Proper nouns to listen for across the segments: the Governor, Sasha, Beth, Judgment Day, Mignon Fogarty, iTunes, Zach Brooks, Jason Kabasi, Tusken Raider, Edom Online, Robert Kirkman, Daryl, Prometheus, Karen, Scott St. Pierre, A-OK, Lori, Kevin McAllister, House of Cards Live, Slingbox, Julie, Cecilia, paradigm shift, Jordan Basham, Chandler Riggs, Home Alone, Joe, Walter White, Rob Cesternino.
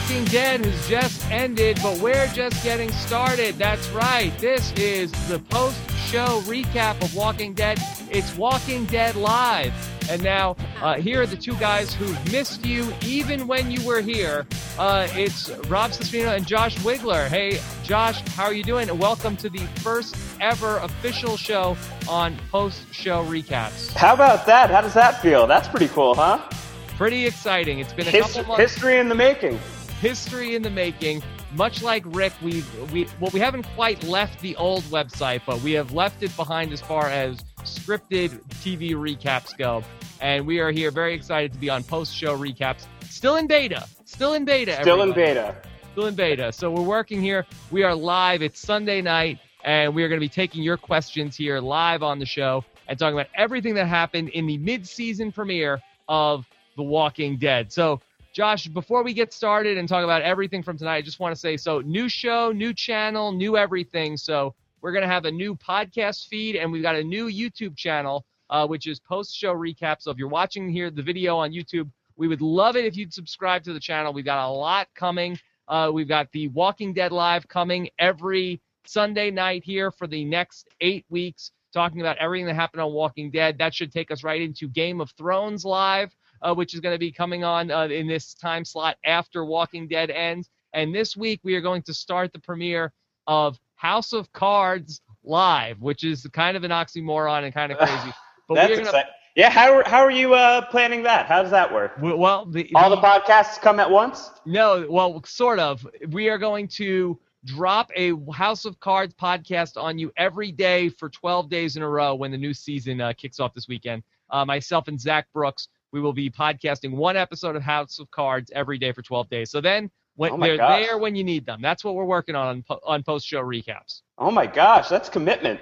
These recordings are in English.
Walking Dead has just ended, but we're just getting started. That's right. This is the Post Show Recap of Walking Dead. It's Walking Dead Live. And now, here are the two guys who missed you even when you were here. It's Rob Cesternino and Josh Wiggler. Hey, Josh, how are you doing? And welcome to the first ever official show on Post Show Recaps. How about that? How does that feel? That's pretty cool, huh? Pretty exciting. It's been a couple months. History in the making. History in the making. Much like Rick, we haven't quite left the old website, but we have left it behind as far as scripted TV recaps go. And we are here very excited to be on post-show recaps. Still in beta. Still in beta. So we're working here. We are live. It's Sunday night, and we are going to be taking your questions here live on the show and talking about everything that happened in the mid-season premiere of The Walking Dead. So, Josh, before we get started and talk about everything from tonight, I just want to say, so new show, new channel, new everything. So we're going to have a new podcast feed, and we've got a new YouTube channel, which is Post Show Recaps. So if you're watching here the video on YouTube, we would love it if you'd subscribe to the channel. We've got a lot coming. We've got The Walking Dead Live coming every Sunday night here for the next 8 weeks, talking about everything that happened on Walking Dead. That should take us right into Game of Thrones Live, which is going to be coming on in this time slot after Walking Dead ends. And this week, we are going to start the premiere of House of Cards Live, which is kind of an oxymoron and kind of crazy. But that's exciting. Yeah, how are you planning that? How does that work? Well, all the podcasts come at once? No, well, sort of. We are going to drop a House of Cards podcast on you every day for 12 days in a row when the new season kicks off this weekend. Myself and Zach Brooks, we will be podcasting one episode of House of Cards every day for 12 days. So then they're there when you need them. That's what we're working on post-show recaps. Oh, my gosh. That's commitment.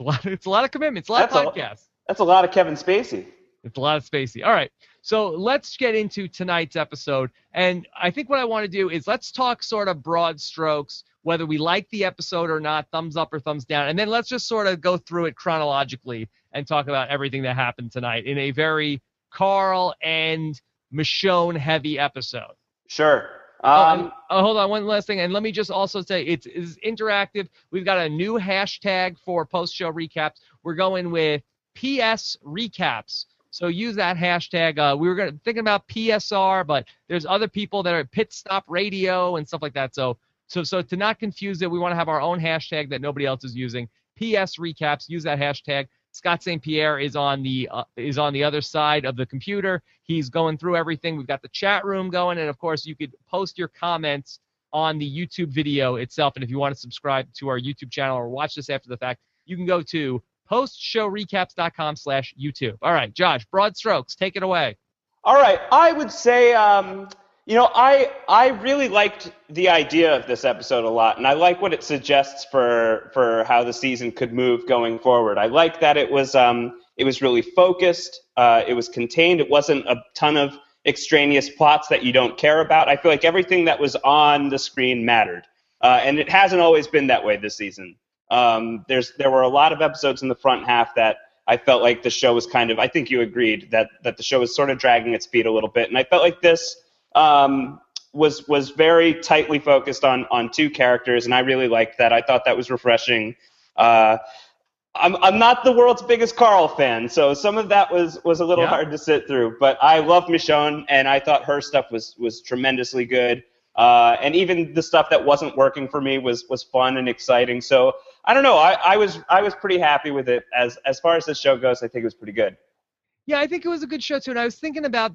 It's a lot of commitment. It's a lot of podcasts. That's a lot of Kevin Spacey. It's a lot of Spacey. All right. So let's get into tonight's episode. And I think what I want to do is let's talk sort of broad strokes, whether we like the episode or not, thumbs up or thumbs down. And then let's just sort of go through it chronologically and talk about everything that happened tonight in a very Carl and Michonne heavy episode. Sure. Hold on, one last thing. And let me just also say it's interactive. We've got a new hashtag for post-show recaps. We're going with PS recaps. So use that hashtag. We were thinking about PSR, but there's other people that are at Pit Stop Radio and stuff like that. So to not confuse it, we want to have our own hashtag that nobody else is using. PS recaps. Use that hashtag. Scott St. Pierre is on the other side of the computer. He's going through everything. We've got the chat room going, and of course, you could post your comments on the YouTube video itself. And if you want to subscribe to our YouTube channel or watch this after the fact, you can go to postshowrecaps.com/YouTube. All right, Josh, broad strokes, take it away. All right, I would say, I really liked the idea of this episode a lot, and I like what it suggests for how the season could move going forward. I like that it was really focused, it was contained, it wasn't a ton of extraneous plots that you don't care about. I feel like everything that was on the screen mattered, and it hasn't always been that way this season. There were a lot of episodes in the front half that I felt like the show was kind of, I think you agreed, that the show was sort of dragging its feet a little bit, and I felt like this was very tightly focused on two characters, and I really liked that. I thought that was refreshing. I'm not the world's biggest Carl fan, so some of that was a little hard to sit through. But I love Michonne, and I thought her stuff was tremendously good. And even the stuff that wasn't working for me was fun and exciting. So I don't know. I was pretty happy with it as far as the show goes. I think it was pretty good. Yeah, I think it was a good show too. And I was thinking about,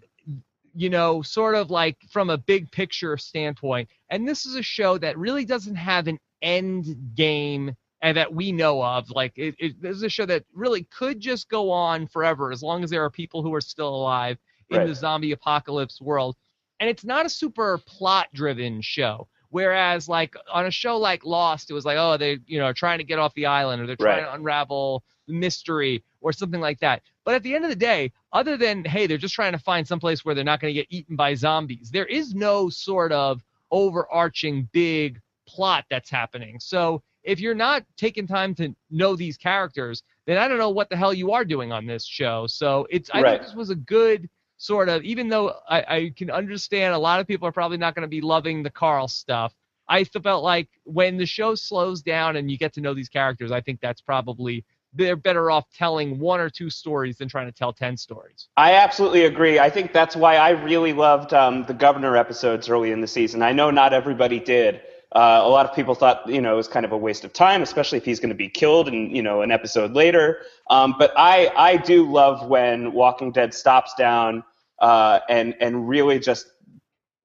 you know, sort of like from a big picture standpoint. And this is a show that really doesn't have an end game and that we know of. Like, this is a show that really could just go on forever as long as there are people who are still alive in the zombie apocalypse world. And it's not a super plot-driven show. Whereas, like, on a show like Lost, it was like, oh, they, you know, are trying to get off the island, or they're trying to unravel the mystery or something like that. But at the end of the day, other than, hey, they're just trying to find someplace where they're not going to get eaten by zombies, there is no sort of overarching big plot that's happening. So if you're not taking time to know these characters, then I don't know what the hell you are doing on this show. So I think this was a good sort of, even though I can understand a lot of people are probably not going to be loving the Carl stuff, I felt like when the show slows down and you get to know these characters, I think that's probably, they're better off telling one or two stories than trying to tell 10 stories. I absolutely agree. I think that's why I really loved the Governor episodes early in the season. I know not everybody did. A lot of people thought, you know, it was kind of a waste of time, especially if he's going to be killed in, you know, an episode later. But I do love when Walking Dead stops down and really just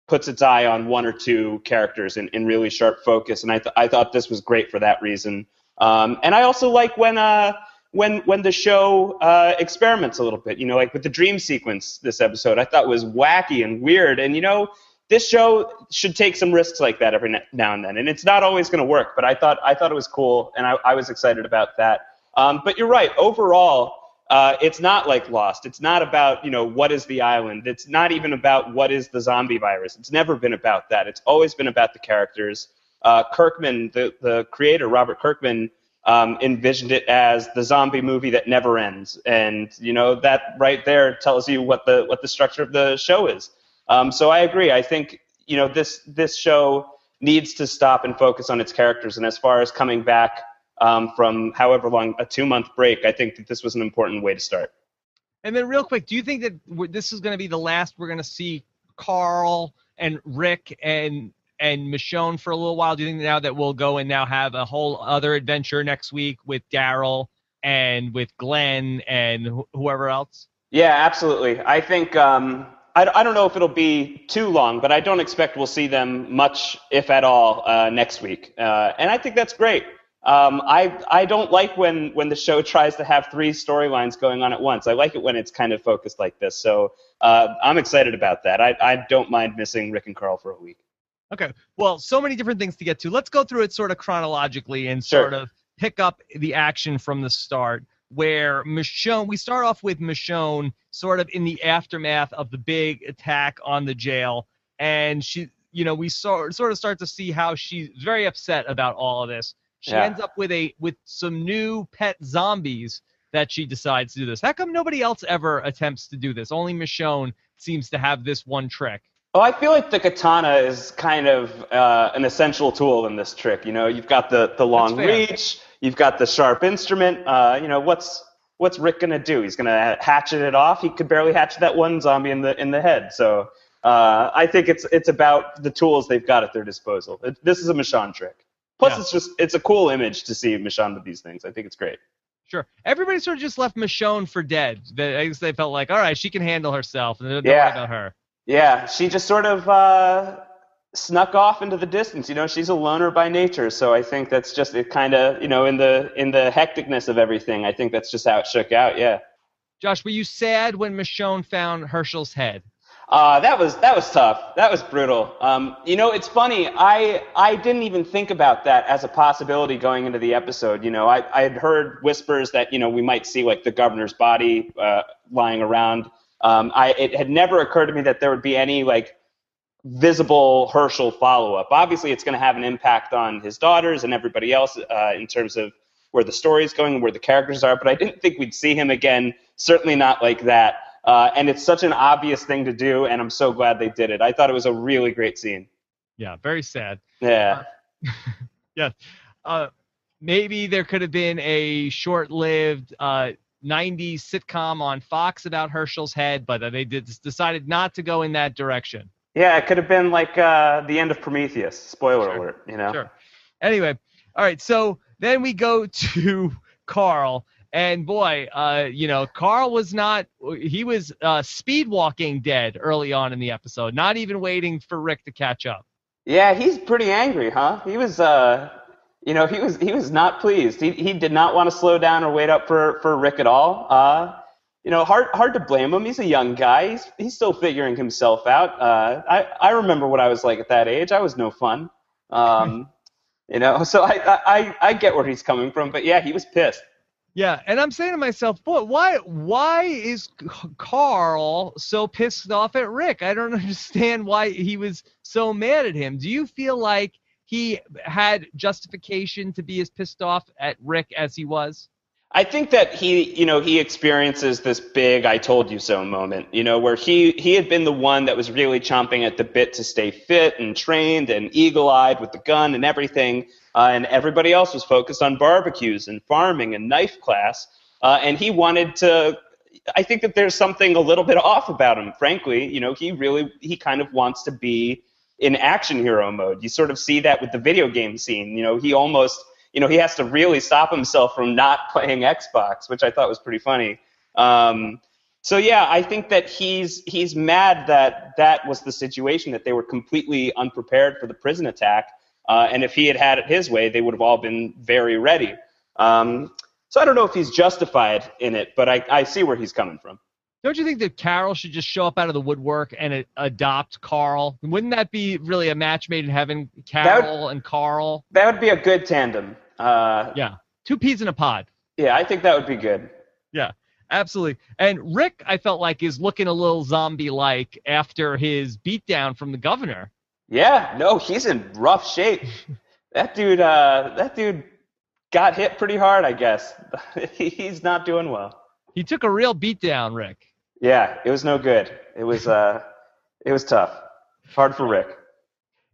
puts its eye on one or two characters in really sharp focus, and I thought this was great for that reason. And I also like when the show experiments a little bit, you know, like with the dream sequence this episode, I thought was wacky and weird, and you know, this show should take some risks like that every now and then, and it's not always going to work, but I thought it was cool, and I was excited about that. But you're right, overall, it's not like Lost. It's not about, you know, what is the island. It's not even about what is the zombie virus. It's never been about that. It's always been about the characters. Kirkman, the creator, Robert Kirkman, envisioned it as the zombie movie that never ends. And, you know, that right there tells you what the structure of the show is. So I agree. I think, you know, this show needs to stop and focus on its characters. And as far as coming back from however long, a 2-month break, I think that this was an important way to start. And then real quick, do you think that this is going to be the last we're going to see Carl and Rick and Michonne for a little while? Do you think now that we'll go and now have a whole other adventure next week with Daryl and with Glenn and whoever else? Yeah, absolutely. I think... I don't know if it'll be too long, but I don't expect we'll see them much, if at all, next week. And I think that's great. I don't like when the show tries to have 3 storylines going on at once. I like it when it's kind of focused like this. So I'm excited about that. I don't mind missing Rick and Carl for a week. Okay. Well, so many different things to get to. Let's go through it sort of chronologically and sort of pick up the action from the start. Where Michonne, we start off with Michonne sort of in the aftermath of the big attack on the jail, and she, you know, we sort of start to see how she's very upset about all of this. She ends up with some new pet zombies that she decides to do this. How come nobody else ever attempts to do this? Only Michonne seems to have this one trick. Oh, I feel like the katana is kind of an essential tool in this trick. You know, you've got the long reach. You've got the sharp instrument. You know, what's Rick gonna do? He's gonna hatchet it off. He could barely hatchet that one zombie in the head. So I think it's about the tools they've got at their disposal. This is a Michonne trick. Plus, it's a cool image to see Michonne with these things. I think it's great. Sure. Everybody sort of just left Michonne for dead. I guess they felt like, all right, she can handle herself. Don't worry about her. Yeah, she just sort of snuck off into the distance. You know, she's a loner by nature, so I think that's just it. Kind of, you know, in the hecticness of everything, I think that's just how it shook out. Yeah. Josh, were you sad when Michonne found Herschel's head? That was tough. That was brutal. You know, it's funny. I didn't even think about that as a possibility going into the episode. You know, I had heard whispers that, you know, we might see like the governor's body lying around. It had never occurred to me that there would be any like visible Herschel follow-up. Obviously, it's going to have an impact on his daughters and everybody else in terms of where the story's going and where the characters are, but I didn't think we'd see him again, certainly not like that. And it's such an obvious thing to do, and I'm so glad they did it. I thought it was a really great scene. Yeah, very sad. Yeah. Yeah. Maybe there could have been a short-lived 90s sitcom on Fox about Herschel's head, but they decided not to go in that direction. Yeah, it could have been like the end of Prometheus. Spoiler alert, you know. Sure. Anyway, all right, so then we go to Carl, and boy, you know, Carl was not – he was speed walking dead early on in the episode, not even waiting for Rick to catch up. Yeah, he's pretty angry, huh? He was you know, he was not pleased. He did not want to slow down or wait up for Rick at all. You know, hard to blame him. He's a young guy. He's still figuring himself out. I remember what I was like at that age. I was no fun. You know, so I get where he's coming from. But, yeah, he was pissed. Yeah, and I'm saying to myself, boy, why is Carl so pissed off at Rick? I don't understand why he was so mad at him. Do you feel like he had justification to be as pissed off at Rick as he was? I think that he experiences this big I told you so moment, where he had been the one that was really chomping at the bit to stay fit and trained and eagle-eyed with the gun and everything, and everybody else was focused on barbecues and farming and knife class, and he wanted to, I think that there's something a little bit off about him, frankly. He kind of wants to be in action hero mode. You sort of see that with the video game scene. He almost... he has to really stop himself from not playing Xbox, which I thought was pretty funny. I think that he's mad that was the situation, that they were completely unprepared for the prison attack. And if he had had it his way, they would have all been very ready. So I don't know if he's justified in it, but I see where he's coming from. Don't you think that Carol should just show up out of the woodwork and adopt Carl? Wouldn't that be really a match made in heaven, and Carl? That would be a good tandem. Yeah. Two peas in a pod. Yeah, I think that would be good. Yeah, absolutely. And Rick, I felt like, is looking a little zombie-like after his beatdown from the governor. Yeah, no, he's in rough shape. That dude got hit pretty hard, I guess. He's not doing well. He took a real beatdown, Rick. Yeah, it was no good. It was it was tough. Hard for Rick.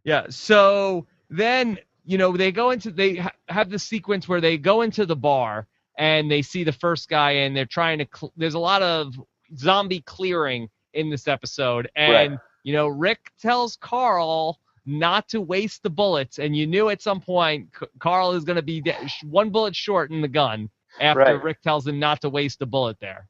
Yeah, so then, they have the sequence where they go into the bar and they see the first guy and they're trying to there's a lot of zombie clearing in this episode, and right. Rick tells Carl not to waste the bullets, and you knew at some point Carl is going to be one bullet short in the gun. After right. Rick tells him not to waste a bullet there.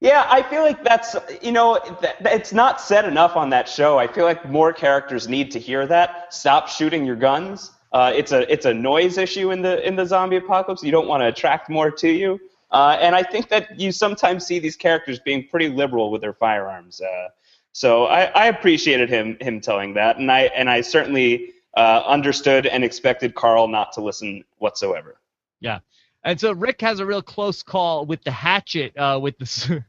Yeah, I feel like that's, it's not said enough on that show. I feel like more characters need to hear that. Stop shooting your guns. It's a noise issue in the zombie apocalypse. You don't want to attract more to you. And I think that you sometimes see these characters being pretty liberal with their firearms. So I appreciated him telling that, and I certainly understood and expected Carl not to listen whatsoever. Yeah. And so Rick has a real close call with the hatchet, with the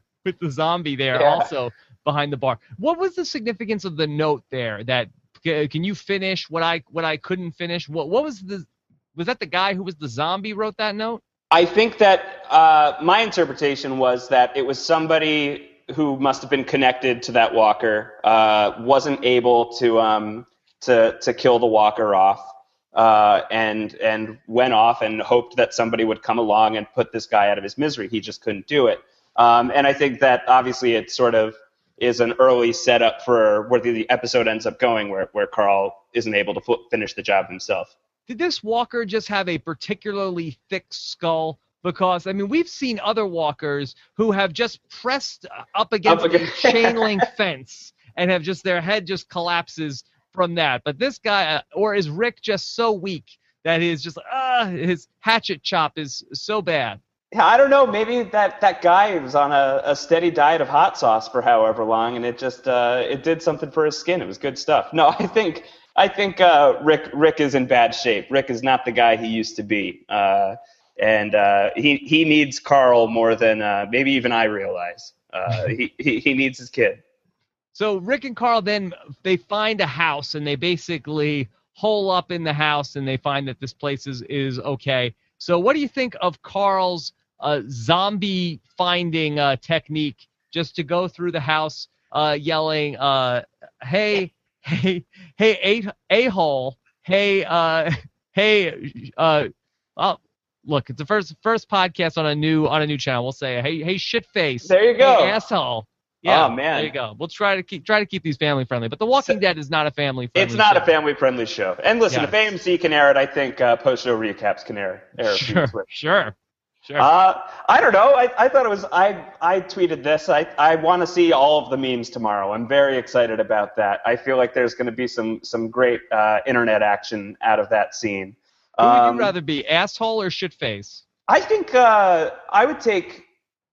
zombie there, yeah. Also behind the bar. What was the significance of the note there? That can you finish what I couldn't finish? What was that the guy who was the zombie wrote that note? I think that my interpretation was that it was somebody who must have been connected to that walker, wasn't able to kill the walker off. And went off and hoped that somebody would come along and put this guy out of his misery. He just couldn't do it. And I think that obviously it sort of is an early setup for where the episode ends up going, where Carl isn't able to finish the job himself. Did this walker just have a particularly thick skull? Because, we've seen other walkers who have just pressed up against a chain link fence and have just their head just collapses from that. But this guy, or is Rick just so weak that he's just his hatchet chop is so bad? Yeah, I don't know. Maybe that guy was on a steady diet of hot sauce for however long, and it just it did something for his skin. It was good stuff. No, I think Rick is in bad shape. Rick is not the guy he used to be, and he needs Carl more than maybe even I realize. He needs his kid. So Rick and Carl then, they find a house, and they basically hole up in the house, and they find that this place is okay. So what do you think of Carl's zombie finding technique, just to go through the house yelling, hey, a-hole, look, it's the first podcast on a new channel. We'll say, hey, shitface. There you go. Hey, asshole. Yeah, oh, man. There you go. We'll try to keep these family friendly, but The Walking Dead is not a family friendly show. It's not a family friendly show. And listen, yeah. If AMC can air it, I think Post Show Recaps can air it. Sure. I don't know. I thought it was. I tweeted this. I want to see all of the memes tomorrow. I'm very excited about that. I feel like there's going to be some great internet action out of that scene. Who would you rather be, asshole or shitface? I think I would take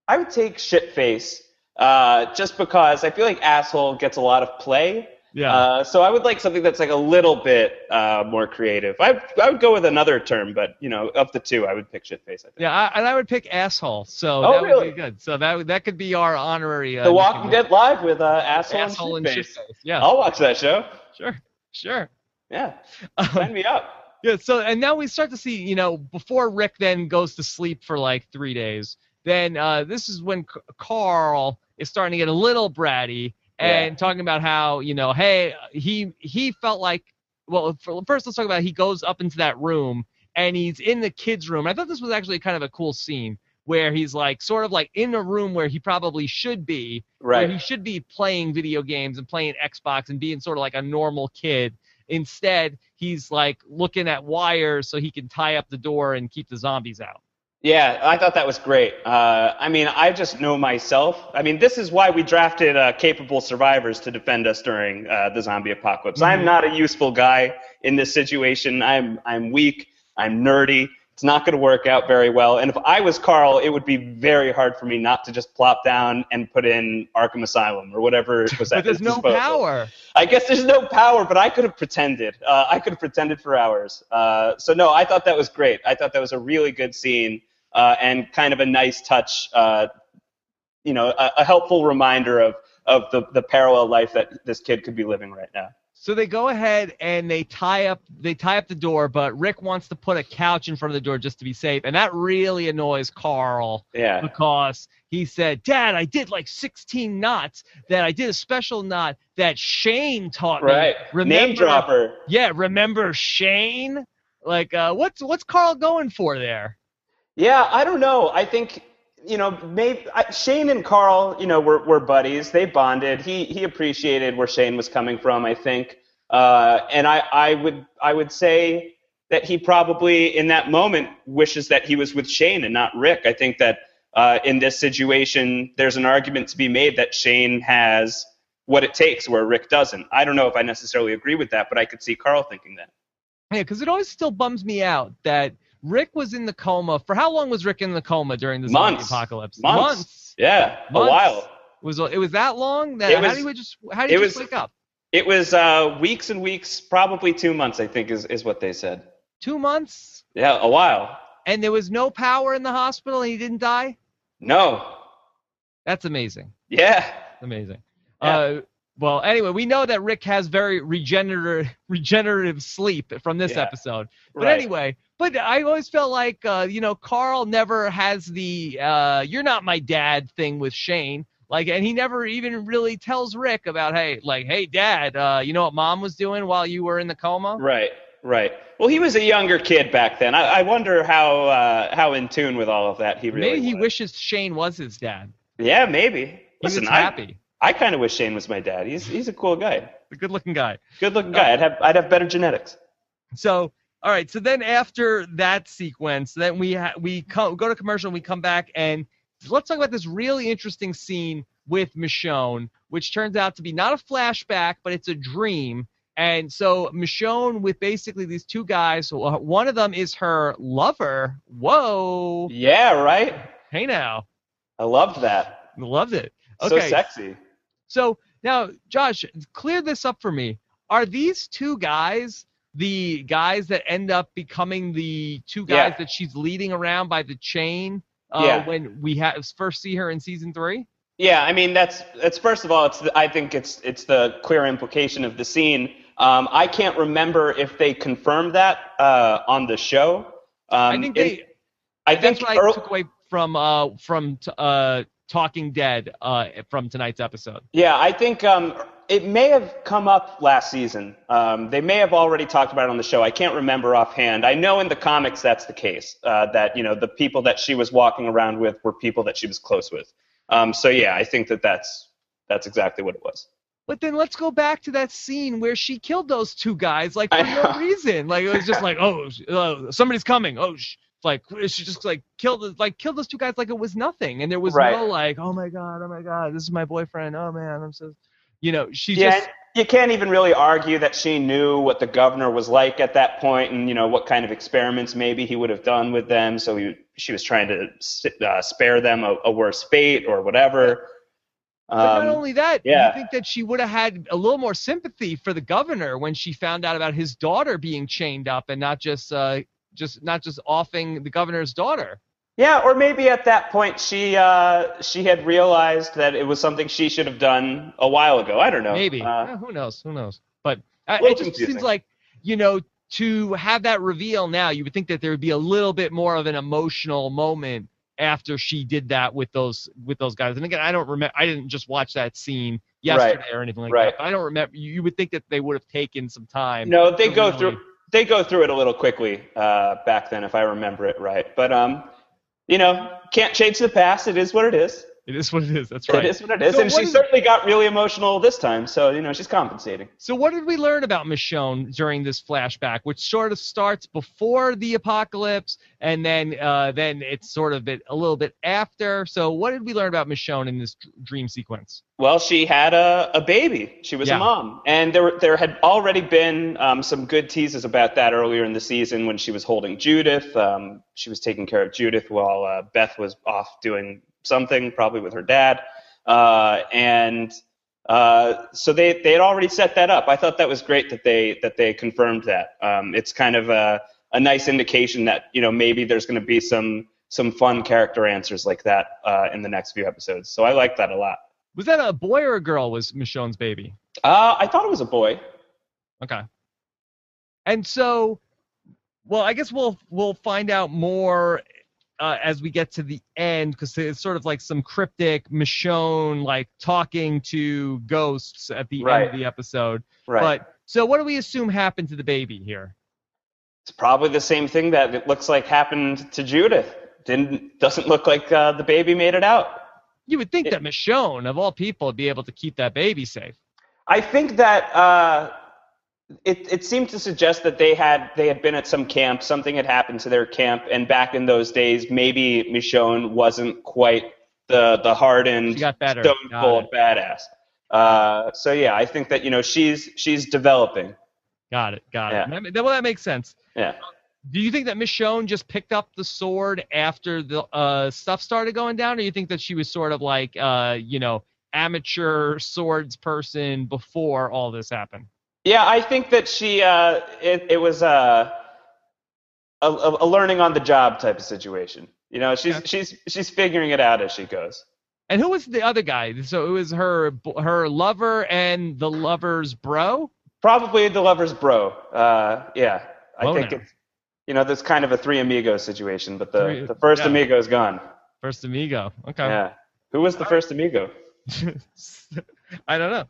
shitface. Just because I feel like asshole gets a lot of play. Yeah. So I would like something that's like a little bit more creative. I would go with another term, but of the two, I would pick shitface, I think. Yeah, and I would pick asshole. So would be good. So that could be our honorary. The Walking Dead Live with asshole and shitface. Yeah. I'll watch that show. Sure. Yeah. Sign me up. Yeah, so, and now we start to see, you know, before Rick then goes to sleep for like 3 days, then this is when Carl is starting to get a little bratty and talking about how, you know, hey, he felt like, well, first let's talk about he goes up into that room and he's in the kids' room. I thought this was actually kind of a cool scene where he's like sort of like in a room where he probably should be. Right. Where he should be playing video games and playing Xbox and being sort of like a normal kid. Instead, he's like looking at wires so he can tie up the door and keep the zombies out. Yeah, I thought that was great. I mean, I just know myself. I mean, this is why we drafted capable survivors to defend us during the zombie apocalypse. Mm-hmm. I'm not a useful guy in this situation. I'm weak. I'm nerdy. It's not going to work out very well. And if I was Carl, it would be very hard for me not to just plop down and put in Arkham Asylum or whatever was at his But there's no disposal. Power. I guess there's no power, but I could have pretended. I could have pretended for hours. So, no, I thought that was great. I thought that was a really good scene and kind of a nice touch, you know, a helpful reminder of the parallel life that this kid could be living right now. So they go ahead and they tie up the door, but Rick wants to put a couch in front of the door just to be safe, and that really annoys Carl. Yeah. Because he said, "Dad, I did like 16 knots. That I did a special knot that Shane taught me." Right. Remember, name dropper. Yeah, remember Shane? Like, what's Carl going for there? Yeah, I don't know. I think, you know, maybe Shane and Carl, you know, were buddies. They bonded. He appreciated where Shane was coming from, I think. And I would say that he probably in that moment wishes that he was with Shane and not Rick. I think that in this situation, there's an argument to be made that Shane has what it takes where Rick doesn't. I don't know if I necessarily agree with that, but I could see Carl thinking that. Yeah, because it always still bums me out that Rick was in the coma. For how long was Rick in the coma during the zombie apocalypse? Months. Yeah, months. A while. It was that long? How did you wake up? It was weeks and weeks, probably 2 months, I think, is what they said. 2 months? Yeah, a while. And there was no power in the hospital and he didn't die? No. That's amazing. Yeah. Amazing. Yeah. Well, anyway, we know that Rick has very regenerative sleep from this episode. But anyway... But I always felt like, you know, Carl never has the "you're not my dad" thing with Shane. Like, and he never even really tells Rick about, hey, Dad, you know what Mom was doing while you were in the coma? Right. Well, he was a younger kid back then. I wonder how in tune with all of that he really was. Maybe he wishes Shane was his dad. Yeah, maybe. Listen, happy. I kind of wish Shane was my dad. He's a cool guy. A good-looking guy. I'd have better genetics. So. All right, so then after that sequence, then we go to commercial and we come back, and let's talk about this really interesting scene with Michonne, which turns out to be not a flashback, but it's a dream. And so Michonne with basically these two guys, one of them is her lover. Whoa. Yeah, right? Hey now. I loved that. Loved it. Okay. So sexy. So now, Josh, clear this up for me. Are these two guys... the guys that end up becoming the two guys that she's leading around by the chain when we first see her in season 3? Yeah, I mean, that's first of all, I think it's the clear implication of the scene. I can't remember if they confirmed that on the show. I think I took away from Talking Dead from tonight's episode. Yeah, I think... it may have come up last season. They may have already talked about it on the show. I can't remember offhand. I know in the comics that's the case, that, you know, the people that she was walking around with were people that she was close with. So, yeah, I think that's exactly what it was. But then let's go back to that scene where she killed those two guys, like, for no reason. Like, it was just like, oh, somebody's coming. Oh, like, she just, like, killed those two guys like it was nothing. And there was no, like, oh, my God, this is my boyfriend. Oh, man, I'm so... You know, you can't even really argue that she knew what the governor was like at that point and, you know, what kind of experiments maybe he would have done with them. So she was trying to spare them a worse fate or whatever. But not only that, you think that she would have had a little more sympathy for the governor when she found out about his daughter being chained up and not just offing the governor's daughter. Yeah, or maybe at that point she had realized that it was something she should have done a while ago. I don't know. Maybe. Who knows? But it just seems like, you know, to have that reveal now, you would think that there would be a little bit more of an emotional moment after she did that with those guys. And again, I don't remember, I didn't just watch that scene yesterday or anything like that. But I don't remember. You would think that they would have taken some time. No, they go through it a little quickly back then, if I remember it right. But can't change the past. It is what it is. It is what it is. That's right. It is what it is. So and she certainly got really emotional this time. So, she's compensating. So what did we learn about Michonne during this flashback, which sort of starts before the apocalypse and then it's sort of a little bit after. So what did we learn about Michonne in this dream sequence? Well, she had a baby. She was a mom. And there had already been some good teases about that earlier in the season when she was holding Judith. She was taking care of Judith while Beth was off doing something, probably with her dad. So they had already set that up. I thought that was great that they confirmed that. It's kind of a nice indication that, maybe there's going to be some fun character answers like that in the next few episodes. So I like that a lot. Was that a boy or a girl was Michonne's baby? I thought it was a boy. Okay. And so, well, I guess we'll find out more as we get to the end, because it's sort of like some cryptic Michonne, like talking to ghosts at the end of the episode. Right. But so, what do we assume happened to the baby here? It's probably the same thing that it looks like happened to Judith. Doesn't look like the baby made it out. You would think that Michonne, of all people, would be able to keep that baby safe. I think that it seemed to suggest that they had been at some camp, something had happened to their camp, and back in those days, maybe Michonne wasn't quite the hardened, stone-cold badass. So yeah, I think that she's developing. Got it. Well, that makes sense. Yeah. Do you think that Michonne just picked up the sword after the stuff started going down, or do you think that she was sort of like amateur swords person before all this happened? Yeah, I think that she it was a learning on the job type of situation. She's figuring it out as she goes. And who was the other guy? So it was her lover and the lover's bro? Probably the lover's bro. I think it's there's kind of a Three Amigos situation, but the first amigo is gone. First amigo. Okay. Yeah. Who was the first amigo? I don't know.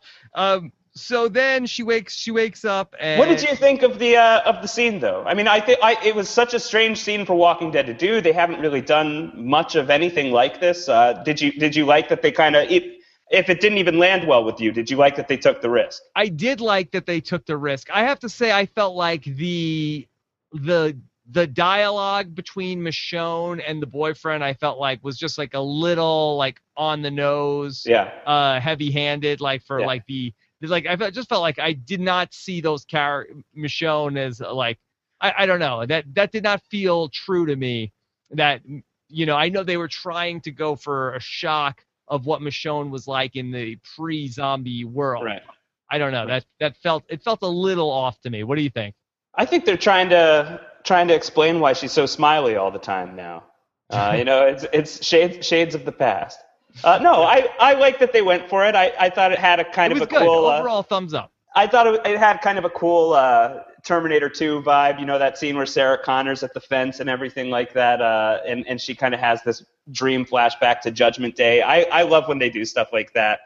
So then she wakes up and... What did you think of the scene, though? I mean, it was such a strange scene for Walking Dead to do. They haven't really done much of anything like this. Did you like that they kind of... If it didn't even land well with you, did you like that they took the risk? I did like that they took the risk. I have to say I felt like the dialogue between Michonne and the boyfriend, I felt like was just like a little like on the nose, heavy-handed, I just felt like I did not see those Michonne as like, I don't know, that did not feel true to me. That I know they were trying to go for a shock of what Michonne was like in the pre-zombie world. Right. I don't know, that felt a little off to me. What do you think? I think they're trying to explain why she's so smiley all the time now. It's shades of the past. No, I like that they went for it. I thought it had a kind of a good, cool overall thumbs up. I thought it had kind of a cool Terminator 2 vibe. That scene where Sarah Connor's at the fence and everything like that, and she kind of has this dream flashback to Judgment Day. I love when they do stuff like that.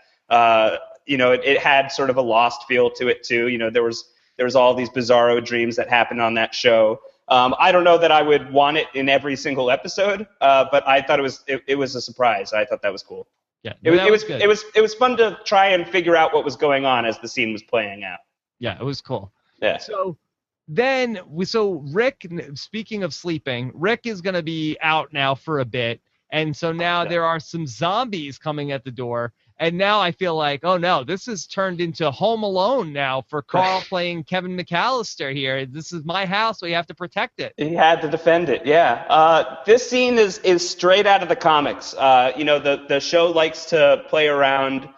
It had sort of a Lost feel to it too. There was all these bizarro dreams that happened on that show. I don't know that I would want it in every single episode, but I thought it was a surprise. I thought that was cool. Yeah, it was fun to try and figure out what was going on as the scene was playing out. Yeah, it was cool. Yeah. So then Rick, speaking of sleeping, Rick is going to be out now for a bit, and so now there are some zombies coming at the door. And now I feel like, oh no, this has turned into Home Alone now for Carl playing Kevin McAllister here. This is my house, so you have to protect it. He had to defend it, yeah. This scene is straight out of the comics. The show likes to play around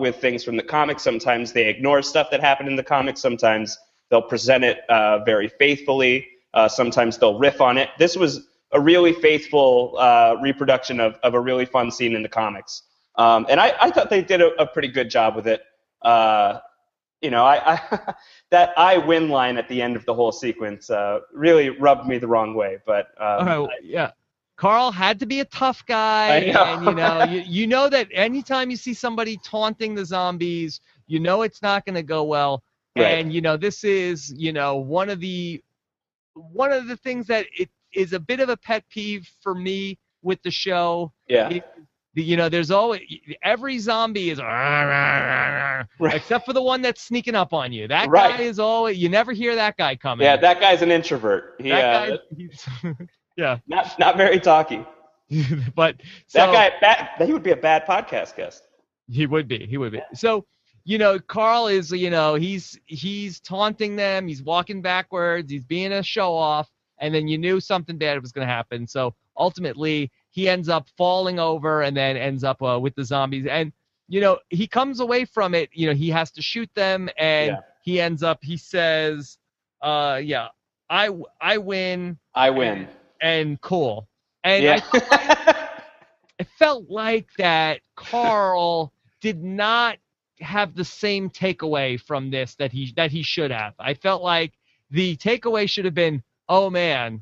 with things from the comics. Sometimes they ignore stuff that happened in the comics. Sometimes they'll present it very faithfully. Sometimes they'll riff on it. This was a really faithful reproduction of a really fun scene in the comics. And I thought they did a pretty good job with it. you know, I that "I win" line at the end of the whole sequence really rubbed me the wrong way. But Carl had to be a tough guy. And you know that anytime you see somebody taunting the zombies, you know it's not going to go well. Right. And you know this is one of the things that it is a bit of a pet peeve for me with the show. Yeah. There's always every zombie is except for the one that's sneaking up on you. That guy is always, you never hear that guy coming. Yeah, that guy's an introvert. Not very talky. But so, that guy, he would be a bad podcast guest. He would be. Yeah. So, Carl is, he's taunting them. He's walking backwards. He's being a show off. And then you knew something bad was going to happen. So ultimately, he ends up falling over and then ends up with the zombies. And, he comes away from it. He has to shoot them. And he ends up, he says, I win. I win. And cool. And it felt like that Carl did not have the same takeaway from this that he should have. I felt like the takeaway should have been, oh, man,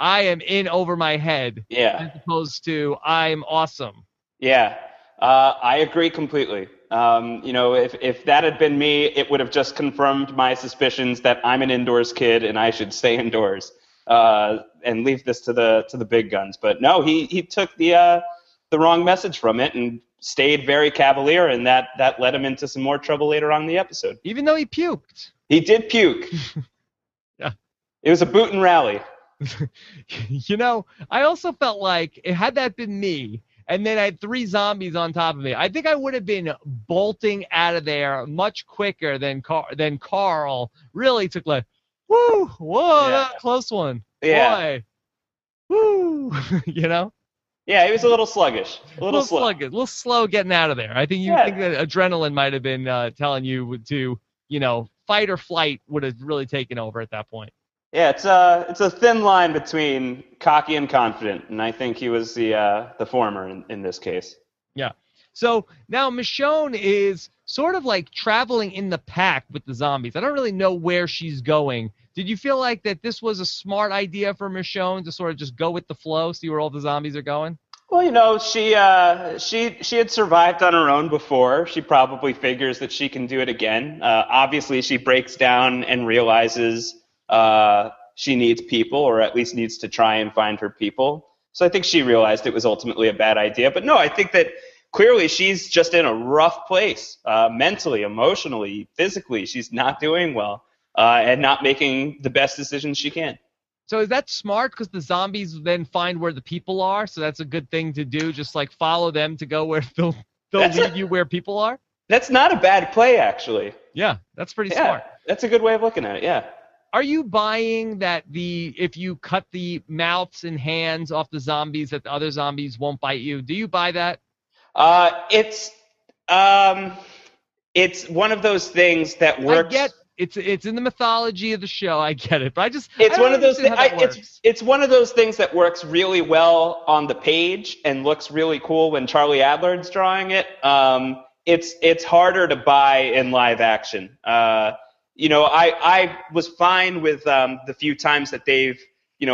I am in over my head. Yeah. As opposed to I'm awesome. Yeah. I agree completely. If that had been me, it would have just confirmed my suspicions that I'm an indoors kid and I should stay indoors and leave this to the big guns. But no, he took the wrong message from it and stayed very cavalier, and that led him into some more trouble later on in the episode. Even though he puked. He did puke. Yeah. It was a boot and rally. I also felt like had that been me, and then I had 3 zombies on top of me, I think I would have been bolting out of there much quicker than Carl really took. Like, woo, whoa, that close one. Yeah. Boy. Woo, Yeah, he was a little sluggish, a little slow getting out of there. I think you think that adrenaline might have been telling you to, fight or flight would have really taken over at that point. Yeah, it's a thin line between cocky and confident, and I think he was the former in this case. Yeah. So now Michonne is sort of like traveling in the pack with the zombies. I don't really know where she's going. Did you feel like that this was a smart idea for Michonne to sort of just go with the flow, see where all the zombies are going? Well, she had survived on her own before. She probably figures that she can do it again. Obviously, she breaks down and realizes she needs people, or at least needs to try and find her people. So I think she realized it was ultimately a bad idea. But no, I think that clearly she's just in a rough place, mentally, emotionally, physically. She's not doing well and not making the best decisions she can. So is that smart? Because the zombies then find where the people are. So that's a good thing to do. Just like follow them to go where they'll lead you where people are. That's not a bad play, actually. Yeah, that's pretty smart. That's a good way of looking at it. Yeah. Are you buying that if you cut the mouths and hands off the zombies that the other zombies won't bite you? Do you buy that? It's one of those things that works. I get it's in the mythology of the show. I get it, but I just it's one of those things that works really well on the page and looks really cool when Charlie Adler's drawing it. It's harder to buy in live action. I was fine with the few times that they've,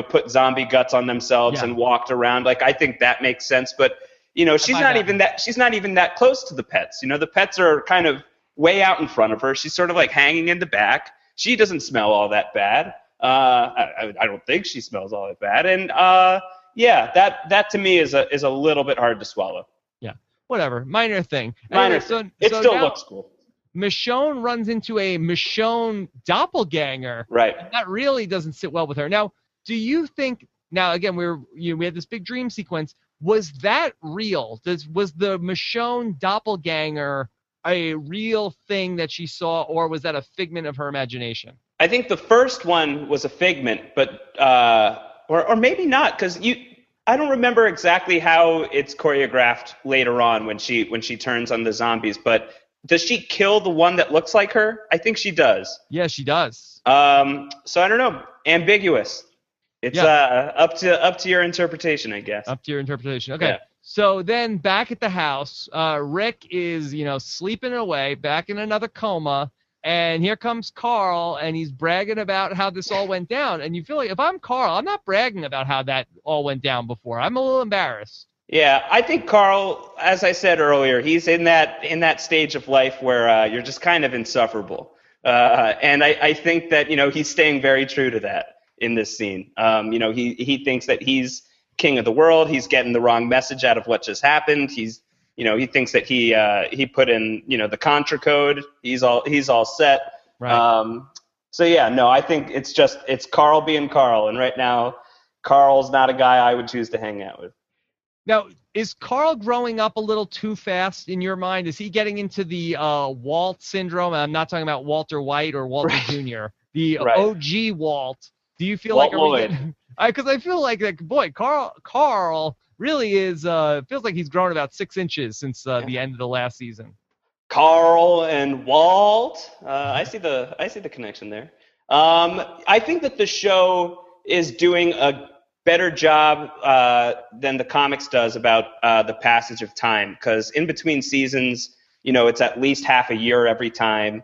put zombie guts on themselves and walked around. Like, I think that makes sense. But, she's not even that close to the pets. The pets are kind of way out in front of her. She's sort of like hanging in the back. She doesn't smell all that bad. I don't think she smells all that bad. And that to me is a little bit hard to swallow. Yeah, whatever. Minor thing. Anyway, it still looks cool. Michonne runs into a Michonne doppelganger. Right. And that really doesn't sit well with her. Now, do you think again we had this big dream sequence. Was that real? Was the Michonne doppelganger a real thing that she saw, or was that a figment of her imagination? I think the first one was a figment, but or maybe not, because I don't remember exactly how it's choreographed later on when she turns on the zombies, but does she kill the one that looks like her? I think she does. Yeah, she does. So I don't know. Ambiguous. It's up to your interpretation, I guess. Up to your interpretation. Okay. Yeah. So then back at the house, Rick is sleeping away, back in another coma. And here comes Carl, and he's bragging about how this all went down. And you feel like, if I'm Carl, I'm not bragging about how that all went down before. I'm a little embarrassed. Yeah, I think Carl, as I said earlier, he's in that stage of life where you're just kind of insufferable. And I think that, you know, he's staying very true to that in this scene. You know, he thinks that he's king of the world. He's getting the wrong message out of what just happened. He's, you know, he thinks that he put in, you know, the Contra code. He's all set. Right. So yeah, no, I think it's Carl being Carl, and right now, Carl's not a guy I would choose to hang out with. Now, is Carl growing up a little too fast in your mind? Is he getting into the Walt syndrome? I'm not talking about Walter White or Walter Jr. The OG Walt. Do you feel Walt like? Because I feel like boy, Carl. Really is, feels like he's grown about 6 inches since the end of the last season. Carl and Walt, I see the connection there. I think that the show is doing a better job than the comics does about the passage of time, because in between seasons, you know, it's at least half a year every time.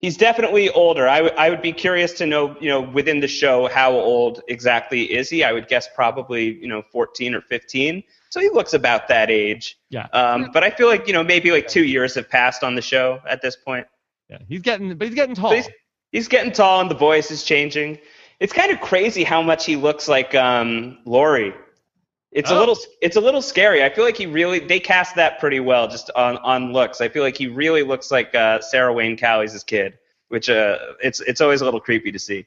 He's definitely older. I would be curious to know, you know, within the show, how old exactly is he? I would guess probably, you know, 14 or 15. So he looks about that age. Yeah. But I feel like, you know, maybe like 2 years have passed on the show at this point. Yeah. He's getting tall. He's getting tall, and the voice is changing. It's kind of crazy how much he looks like Lori. It's a little scary. I feel like they cast that pretty well just on looks. I feel like he really looks like Sarah Wayne Callie's kid, which it's always a little creepy to see.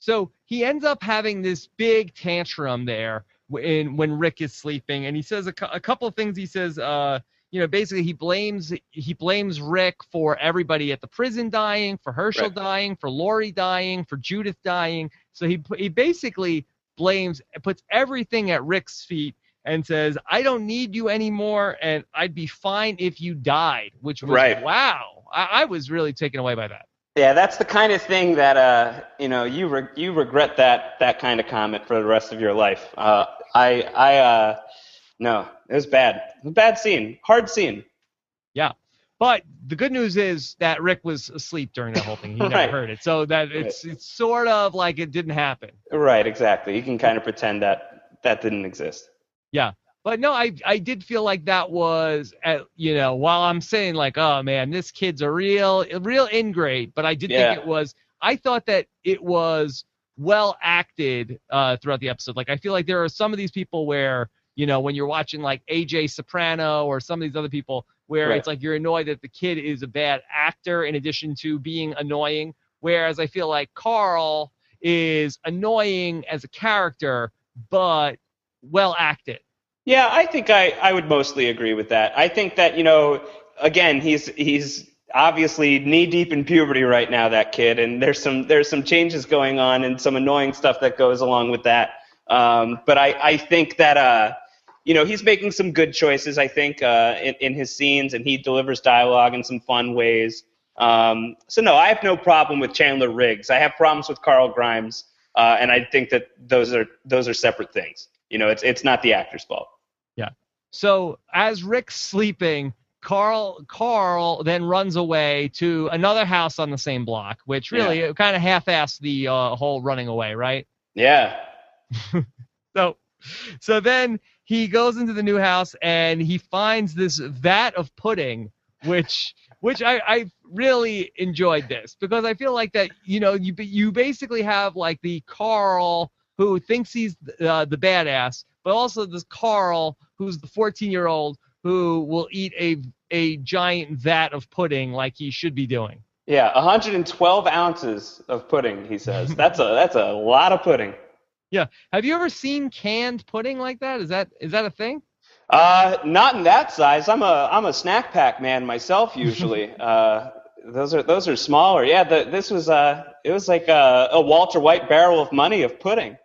So he ends up having this big tantrum there when Rick is sleeping, and he says a couple of things. He says, you know, basically he blames Rick for everybody at the prison dying, for Herschel dying, for Lori dying, for Judith dying. So he basically puts everything at Rick's feet and says, I don't need you anymore, and I'd be fine if you died, which was wow. I was really taken away by that. Yeah, that's the kind of thing that you know, you regret that kind of comment for the rest of your life. No, it was bad. Bad scene. Hard scene. Yeah. But the good news is that Rick was asleep during that whole thing. He never heard it. So that it's sort of like it didn't happen. Right, exactly. You can kind of pretend that didn't exist. Yeah. But no, I did feel like that was, you know, while I'm saying like, oh man, this kid's a real ingrate, but I did think I thought that it was well acted throughout the episode. Like, I feel like there are some of these people where, you know, when you're watching like AJ Soprano or some of these other people, where it's like you're annoyed that the kid is a bad actor in addition to being annoying, whereas I feel like Carl is annoying as a character, but well acted. Yeah, I think I would mostly agree with that. I think that, you know, again, he's obviously knee deep in puberty right now, that kid, and there's some changes going on and some annoying stuff that goes along with that. But I think that you know, he's making some good choices, I think, in his scenes, and he delivers dialogue in some fun ways. So, no, I have no problem with Chandler Riggs. I have problems with Carl Grimes, and I think that those are separate things. You know, it's not the actor's fault. Yeah. So as Rick's sleeping, Carl then runs away to another house on the same block, which really kind of half-assed the whole running away, right? Yeah. So then he goes into the new house and he finds this vat of pudding, which I really enjoyed this, because I feel like that, you know, you basically have like the Carl who thinks he's the badass, but also this Carl who's the 14-year-old who will eat a giant vat of pudding like he should be doing. Yeah, 112 ounces of pudding, he says. That's a lot of pudding. Yeah. Have you ever seen canned pudding like that? Is that a thing? Not in that size. I'm a snack pack man myself usually. Those are smaller. Yeah. It was like a Walter White barrel of money of pudding.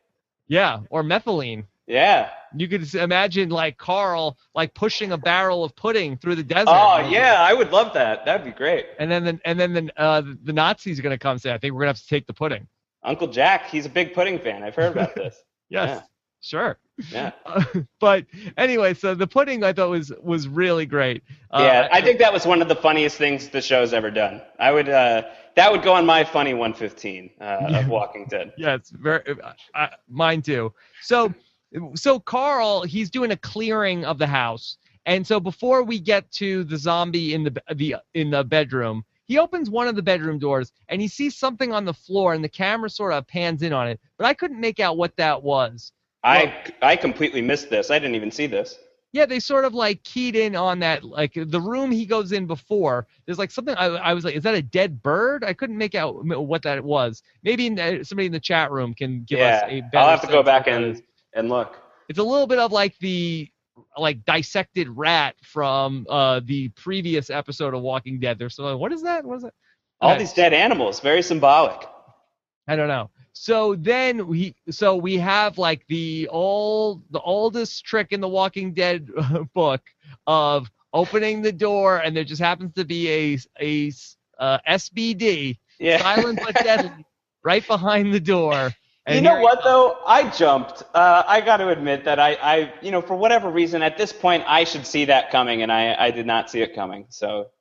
Yeah. Or methylene. Yeah. You could imagine like Carl like pushing a barrel of pudding through the desert. Oh yeah, I would love that. That'd be great. And then the Nazis are gonna come say, I think we're gonna have to take the pudding. Uncle Jack, he's a big pudding fan. I've heard about this. Yes, yeah. Sure. Yeah. But anyway, so the pudding I thought was really great. Yeah, I think that was one of the funniest things the show's ever done. I would that would go on my funny 115 of Walking Dead. Yeah, it's very mine too. So Carl, he's doing a clearing of the house, and so before we get to the zombie in the bedroom, he opens one of the bedroom doors and he sees something on the floor, and the camera sort of pans in on it, but I couldn't make out what that was. I completely missed this. I didn't even see this. Yeah, they sort of like keyed in on that, like the room he goes in before. There's like something. I was like, is that a dead bird? I couldn't make out what that was. Maybe somebody in the chat room can give us a better. I'll have to go back and look. It's a little bit of like the dissected rat from the previous episode of Walking Dead. They're sort of like, what is that? What is that? All these dead animals, very symbolic. I don't know. So then we have like the oldest trick in the Walking Dead book of opening the door, and there just happens to be a SBD, silent but deadly, right behind the door. And you know what though? I jumped. I got to admit that I for whatever reason at this point I should see that coming, and I did not see it coming. So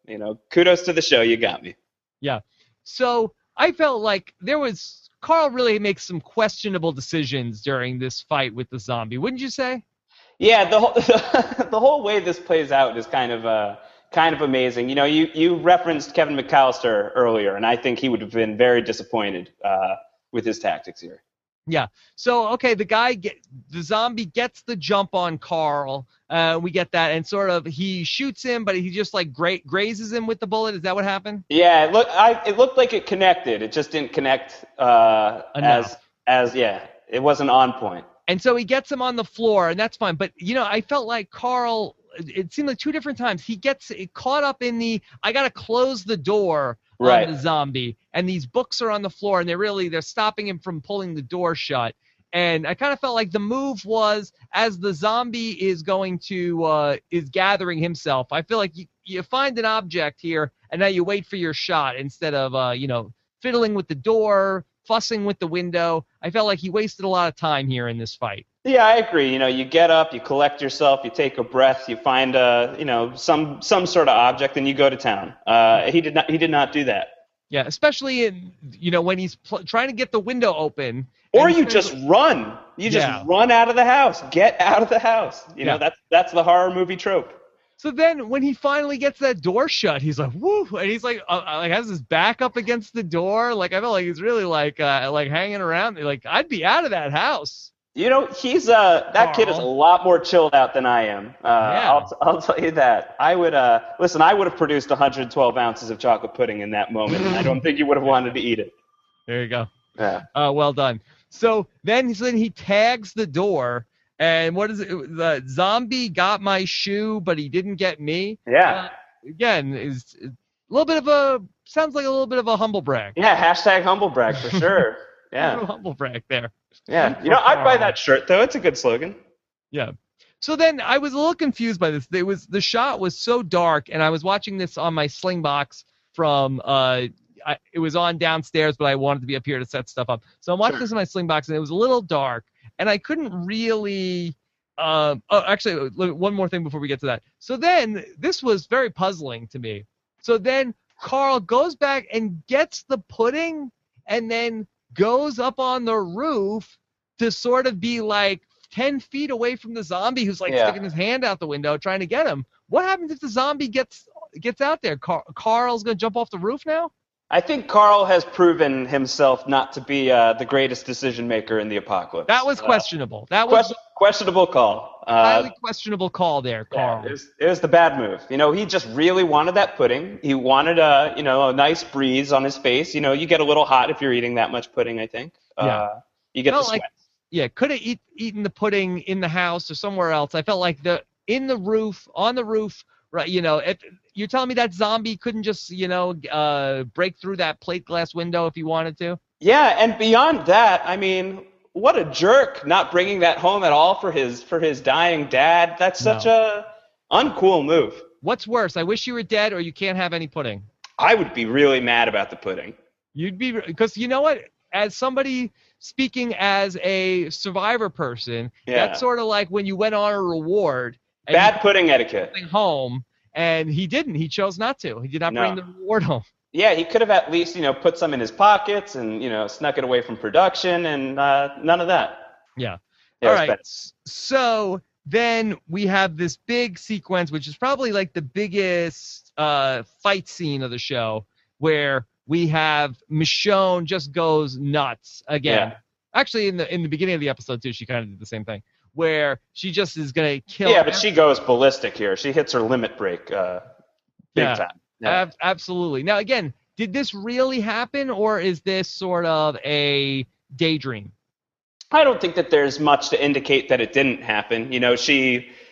kudos to the show, you got me. Yeah. So I felt like there was. Carl really makes some questionable decisions during this fight with the zombie, wouldn't you say? Yeah, the whole way this plays out is kind of amazing. You referenced Kevin McAllister earlier, and I think he would have been very disappointed with his tactics here. Yeah. So okay, the zombie gets the jump on Carl. We get that, and sort of he shoots him, but he just like grazes him with the bullet. Is that what happened? Yeah. It looked like it connected. It just didn't connect as it wasn't on point. And so he gets him on the floor, and that's fine. But I felt like Carl. It seemed like two different times he gets caught up in the I gotta close the door. Right. On the zombie, and these books are on the floor, and they're stopping him from pulling the door shut. And I kind of felt like the move was, as the zombie is going to is gathering himself, I feel like you find an object here, and now you wait for your shot instead of fiddling with the door, fussing with the window. I felt like he wasted a lot of time here in this fight. Yeah, I agree. You get up, you collect yourself, you take a breath, you find some sort of object, and you go to town. He did not do that. Yeah, especially in when he's trying to get the window open. Or you just run. You just run out of the house. Get out of the house. That's the horror movie trope. So then when he finally gets that door shut, he's like, woo, and he's like has his back up against the door. Like I felt like he's really like hanging around. Like I'd be out of that house. He's that kid is a lot more chilled out than I am. I'll tell you that. I would listen. I would have produced 112 ounces of chocolate pudding in that moment. I don't think you would have wanted to eat it. There you go. Yeah. Well done. So then he tags the door, and what is it? The zombie got my shoe, but he didn't get me. Yeah. Again, is a little bit of a sounds like a little bit of a humble brag. Yeah. Hashtag humble brag for sure. Yeah. Humble brag there. Yeah, I'd buy that shirt, though. It's a good slogan. Yeah. So then I was a little confused by this. The shot was so dark, and I was watching this on my Slingbox from it was on downstairs, but I wanted to be up here to set stuff up. So I'm watching this on my Slingbox, and it was a little dark, and I couldn't really actually, one more thing before we get to that. So then this was very puzzling to me. So then Carl goes back and gets the pudding, and then goes up on the roof to sort of be like 10 feet away from the zombie who's like sticking his hand out the window trying to get him. What happens if the zombie gets out there? Carl's going to jump off the roof now? I think Carl has proven himself not to be the greatest decision maker in the apocalypse. That was questionable. That was questionable call. Highly questionable call there, Carl. Yeah, it was the bad move. He just really wanted that pudding. He wanted a nice breeze on his face. You get a little hot if you're eating that much pudding, I think. You get the sweat. Could have eaten the pudding in the house or somewhere else. I felt like on the roof. Right, you're telling me that zombie couldn't just, break through that plate glass window if he wanted to? Yeah, and beyond that, I mean, what a jerk not bringing that home at all for his dying dad. That's such a uncool move. What's worse, I wish you were dead or you can't have any pudding? I would be really mad about the pudding. You'd be, because you know what? As somebody speaking as a Survivor person, that's sort of like when you went on a reward. Bad pudding etiquette. Home, and he didn't. He chose not to. He did not bring the reward home. Yeah, he could have at least, put some in his pockets and, snuck it away from production and none of that. Yeah. All right. So then we have this big sequence, which is probably like the biggest fight scene of the show, where we have Michonne just goes nuts again. Yeah. Actually, in the beginning of the episode, too, she kind of did the same thing, where she just is going to kill. Yeah, but she goes ballistic here. She hits her limit break big time. Yeah. Absolutely. Now, again, did this really happen, or is this sort of a daydream? I don't think that there's much to indicate that it didn't happen.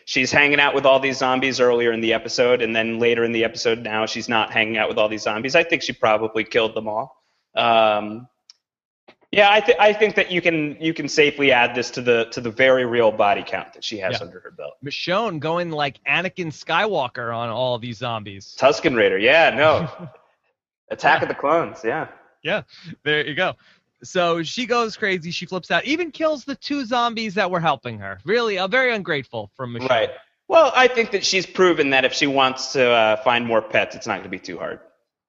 She's hanging out with all these zombies earlier in the episode, and then later in the episode now she's not hanging out with all these zombies. I think she probably killed them all. I think that you can safely add this to the very real body count that she has under her belt. Michonne going like Anakin Skywalker on all these zombies. Tusken Raider, Attack of the Clones, Yeah, there you go. So she goes crazy, she flips out, even kills the two zombies that were helping her. Really, very ungrateful from Michonne. Right. Well, I think that she's proven that if she wants to find more pets, it's not going to be too hard.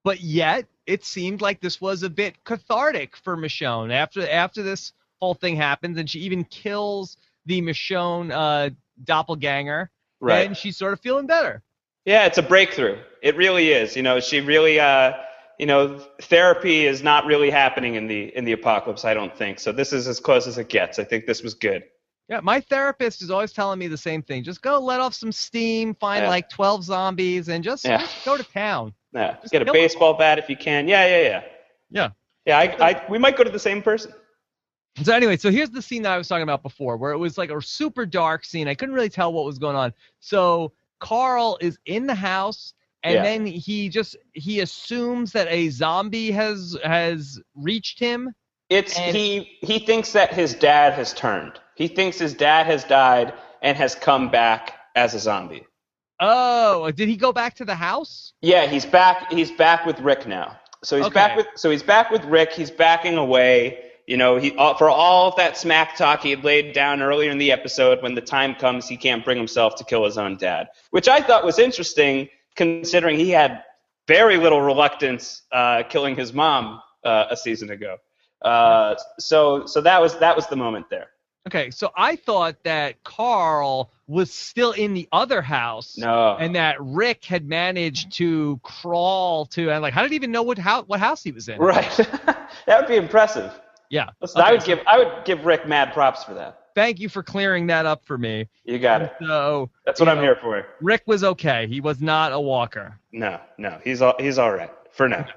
But yet, it seemed like this was a bit cathartic for Michonne after this whole thing happens, and she even kills the Michonne doppelganger, right? And she's sort of feeling better. Yeah, it's a breakthrough. It really is. She really, therapy is not really happening in the apocalypse, I don't think. So this is as close as it gets. I think this was good. Yeah, my therapist is always telling me the same thing. Just go let off some steam, find like 12 zombies, and just go to town. Yeah, just get a baseball bat if you can. Yeah. Yeah, we might go to the same person. So anyway, so here's the scene that I was talking about before, where it was like a super dark scene. I couldn't really tell what was going on. So Carl is in the house, and then he assumes that a zombie has reached him. He thinks that his dad has turned. He thinks his dad has died and has come back as a zombie. Oh, did he go back to the house? Yeah, he's back. He's back with Rick now. So he's back with Rick. He's backing away. For all of that smack talk he had laid down earlier in the episode, when the time comes, he can't bring himself to kill his own dad, which I thought was interesting, considering he had very little reluctance killing his mom a season ago. So that was the moment there. Okay, so I thought that Carl was still in the other house, and that Rick had managed to crawl to, and I didn't even know what house he was in. Right, that would be impressive. Yeah, listen, okay, I would give Rick mad props for that. Thank you for clearing that up for me. You got it. So that's what I'm here for. Rick was okay. He was not a walker. No, he's all right for now.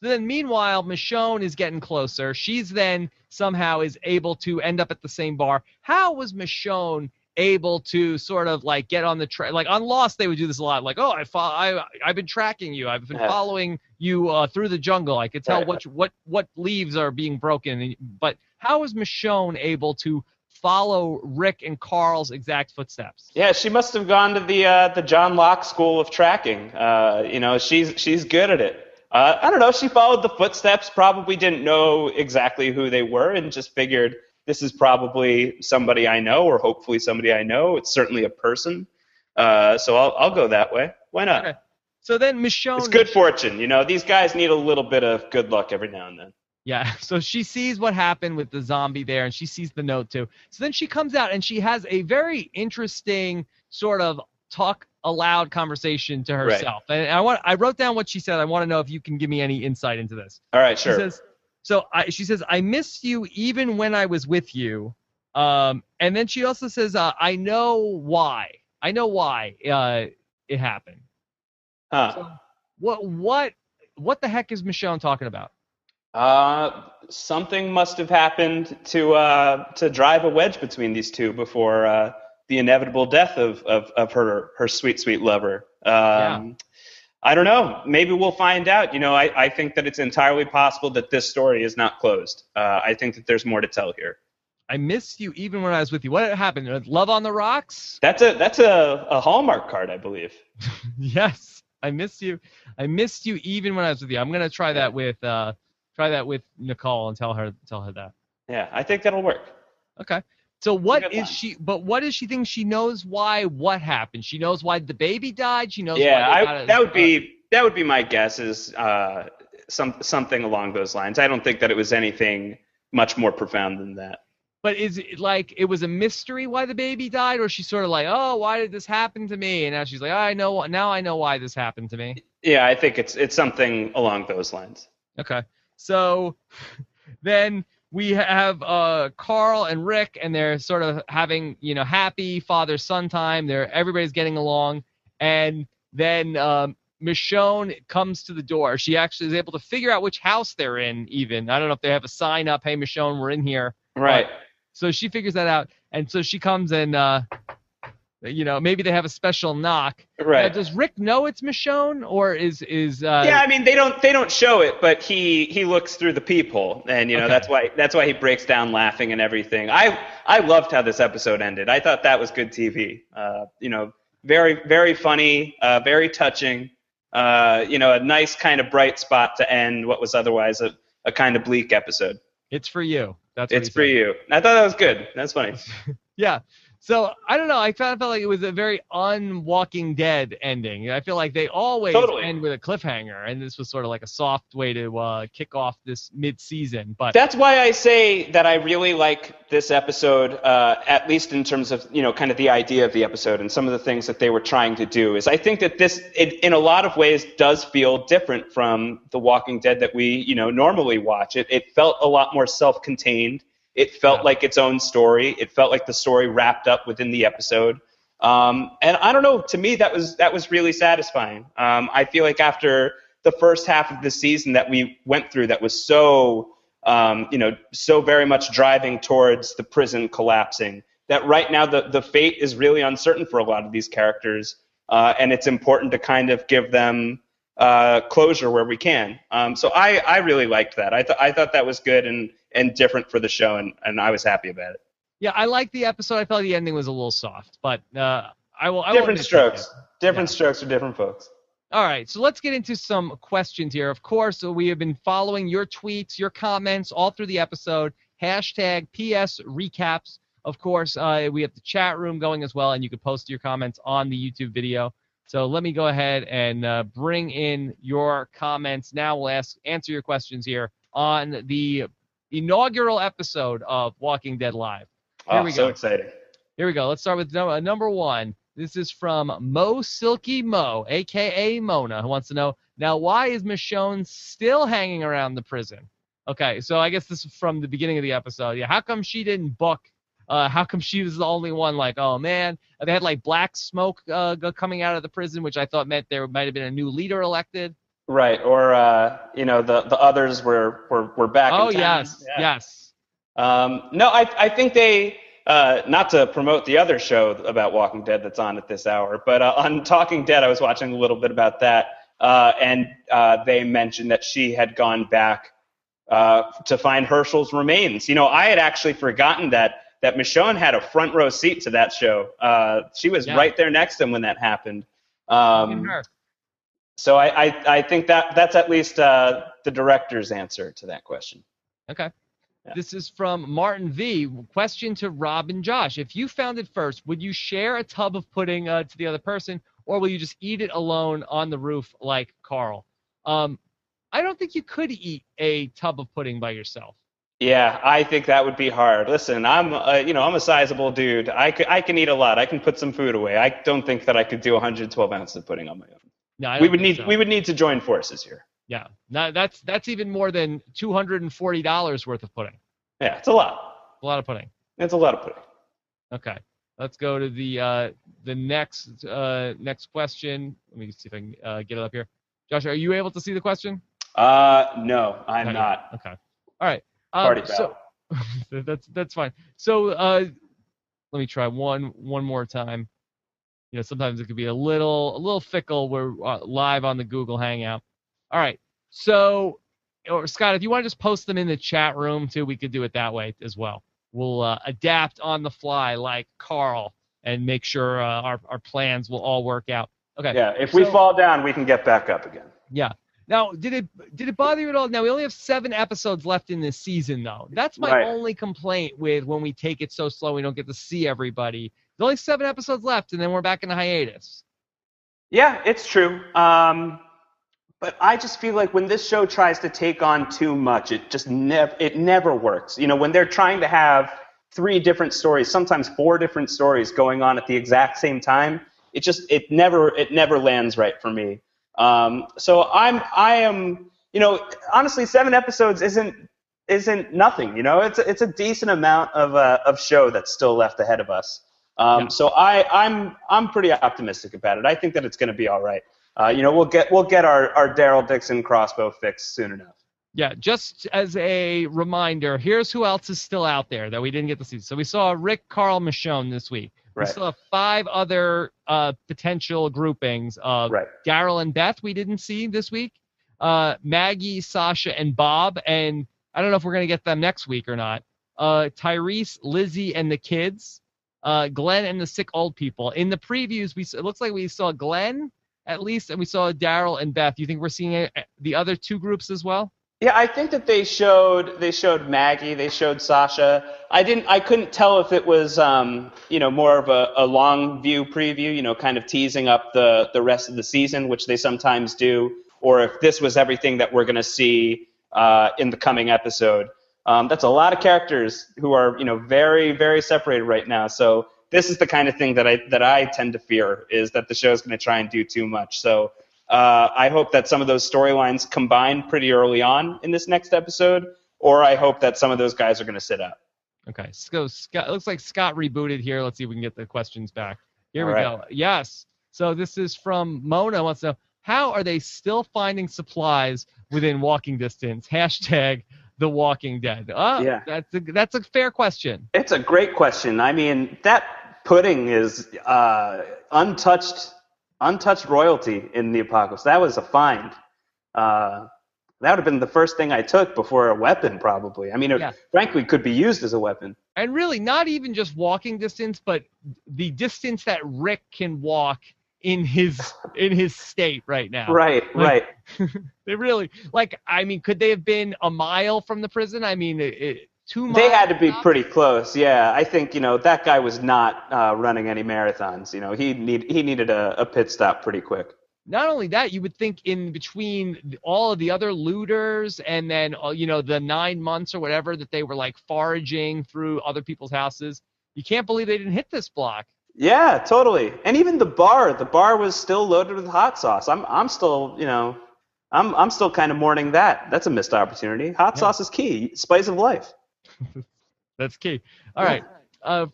Then meanwhile, Michonne is getting closer. She's then somehow is able to end up at the same bar. How was Michonne able to sort of get on the track? On Lost, they would do this a lot. I've been tracking you. I've been following you through the jungle. I could tell what leaves are being broken. But how was Michonne able to follow Rick and Carl's exact footsteps? Yeah, she must have gone to the John Locke school of tracking. She's good at it. I don't know, she followed the footsteps, probably didn't know exactly who they were, and just figured, this is probably somebody I know, or hopefully somebody I know. It's certainly a person. So I'll go that way. Why not? Okay. So then Michonne... It's good fortune, These guys need a little bit of good luck every now and then. Yeah, so she sees what happened with the zombie there, and she sees the note, too. So then she comes out, and she has a very interesting sort of talk a loud conversation to herself. Right. And I wrote down what she said. I want to know if you can give me any insight into this. All right, sure. She says, I miss you even when I was with you. And then she also says, I know why. I know why it happened. Huh. So what the heck is Michonne talking about? Something must have happened to drive a wedge between these two before the inevitable death of her sweet, sweet lover. I don't know. Maybe we'll find out. I think that it's entirely possible that this story is not closed. I think that there's more to tell here. I missed you even when I was with you. What happened? Love on the rocks? That's a Hallmark card, I believe. Yes. I missed you even when I was with you. I'm going to try that with Nicole and tell her that. Yeah, I think that'll work. Okay. So what is she, but what does she think she knows why what happened? She knows why the baby died? She knows why they got that would be my guess is something along those lines. I don't think that it was anything much more profound than that. But is it like it was a mystery why the baby died, or she's sort of like, oh, why did this happen to me? And now she's like, oh, I know why this happened to me. Yeah, I think it's something along those lines. Okay. So then we have Carl and Rick, and they're sort of having, you know, happy father-son time. Everybody's getting along. And then Michonne comes to the door. She actually is able to figure out which house they're in, even. I don't know if they have a sign up, hey, Michonne, we're in here. Right. So she figures that out. And so she comes and, you know, maybe they have a special knock. Right. Does Rick know it's Michonne, or is Yeah, I mean, they don't show it, but he looks through the peephole, and you know, okay. that's why he breaks down laughing and everything. I loved how this episode ended. I thought that was good TV. You know, very, very funny, very touching. You know, a nice kind of bright spot to end what was otherwise a kind of bleak episode. It's for you. It's for you. I thought that was good. That's funny. Yeah. So, I don't know. I kind of felt like it was a very un-Walking Dead ending. I feel like they always end with a cliffhanger, and this was sort of like a soft way to kick off this mid-season. But that's why I say that I really like this episode, at least in terms of, you know, kind of the idea of the episode and some of the things that they were trying to do. Is I think that this, in a lot of ways, does feel different from The Walking Dead that we, you know, normally watch. It felt a lot more self-contained. It felt like its own story. It felt like the story wrapped up within the episode. And I don't know, to me, that was really satisfying. I feel like after the first half of the season that we went through, that was so, you know, so very much driving towards the prison collapsing, that right now the fate is really uncertain for a lot of these characters. And it's important to kind of give them closure where we can. So I really liked that. I thought that was good and different for the show, and I was happy about it. Yeah, I liked the episode. I felt like the ending was a little soft, but different strokes for different folks. All right, so let's get into some questions here. Of course, we have been following your tweets, your comments all through the episode. Hashtag PS Recaps. Of course, we have the chat room going as well, and you can post your comments on the YouTube video. So let me go ahead and bring in your comments now. We'll answer your questions here on the inaugural episode of Walking Dead Live. Here we go. So exciting. Here we go. Let's start with number one. This is from Mo Silky Mo, a.k.a. Mona, who wants to know, now why is Michonne still hanging around the prison? Okay, so I guess this is from the beginning of the episode. Yeah, how come she didn't book? How come she was the only one? Like, oh, man. They had, like, black smoke coming out of the prison, which I thought meant there might have been a new leader elected. Right, or, you know, the others were back in town. Oh, yes, yes. No, I think they, not to promote the other show about Walking Dead that's on at this hour, but on Talking Dead, I was watching a little bit about that, and they mentioned that she had gone back to find Herschel's remains. You know, I had actually forgotten that Michonne had a front row seat to that show. She was right there next to him when that happened. So I think that's at least the director's answer to that question. Okay. Yeah. This is from Martin V. Question to Rob and Josh. If you found it first, would you share a tub of pudding to the other person, or will you just eat it alone on the roof like Carl? I don't think you could eat a tub of pudding by yourself. Yeah, I think that would be hard. Listen, I'm a sizable dude. I can eat a lot. I can put some food away. I don't think that I could do 112 ounces of pudding on my own. No, we would need to join forces here. Yeah, no, that's even more than $240 worth of pudding. Yeah, it's a lot. A lot of pudding. It's a lot of pudding. Okay, let's go to the next question. Let me see if I can get it up here. Josh, are you able to see the question? No, I'm not. Okay, all right. So that's fine. So let me try one more time. You know, sometimes it could be a little fickle. We're live on the Google Hangout. All right. So, or Scott, if you want to just post them in the chat room too, we could do it that way as well. We'll adapt on the fly like Carl and make sure our plans will all work out. Okay. Yeah. If we fall down, we can get back up again. Yeah. Now, did it bother you at all? Now, we only have 7 episodes left in this season, though. That's my only complaint with when we take it so slow we don't get to see everybody. There's only 7 episodes left, and then we're back in the hiatus. Yeah, it's true. But I just feel like when this show tries to take on too much, it just never works. You know, when they're trying to have 3 different stories, sometimes 4 different stories going on at the exact same time, it never lands right for me. So I am, you know, honestly, 7 episodes isn't nothing, you know, it's a decent amount of show that's still left ahead of us. So I'm pretty optimistic about it. I think that it's going to be all right. You know, we'll get our Daryl Dixon crossbow fixed soon enough. Yeah. Just as a reminder, here's who else is still out there that we didn't get to see. So we saw Rick, Carl, Michonne this week. Right. We still have 5 other potential groupings of Daryl and Beth we didn't see this week, Maggie, Sasha, and Bob, and I don't know if we're going to get them next week or not, Tyrese, Lizzie, and the kids, Glenn, and the sick old people. In the previews, it looks like we saw Glenn, at least, and we saw Daryl and Beth. You think we're seeing the other 2 groups as well? Yeah, I think that they showed Maggie, they showed Sasha. I couldn't tell if it was you know, more of a long view preview, you know, kind of teasing up the rest of the season, which they sometimes do, or if this was everything that we're gonna see in the coming episode. That's a lot of characters who are, you know, very, very separated right now. So this is the kind of thing that I tend to fear, is that the show's gonna try and do too much. So I hope that some of those storylines combine pretty early on in this next episode, or I hope that some of those guys are going to sit up. Okay, so Scott, it looks like Scott rebooted here. Let's see if we can get the questions back. Here we go. Yes. So this is from Mona. Wants to know, how are they still finding supplies within walking distance? # The Walking Dead. Oh, yeah. That's a fair question. It's a great question. I mean, that pudding is untouched royalty in the apocalypse. That was a find. That would have been the first thing I took before a weapon, probably. I mean, it frankly could be used as a weapon. And really, not even just walking distance, but the distance that Rick can walk in his state right now. Right. They really, like, I mean, could they have been a mile from the prison? I mean, 2 miles. They had to be pretty close, yeah. I think, you know, that guy was not running any marathons. You know, he needed a pit stop pretty quick. Not only that, you would think in between all of the other looters and then, you know, the 9 months or whatever that they were, like, foraging through other people's houses, you can't believe they didn't hit this block. Yeah, totally. And even the bar was still loaded with hot sauce. I'm still, you know, I'm still kind of mourning that. That's a missed opportunity. Hot sauce is key, spice of life. That's key. All right.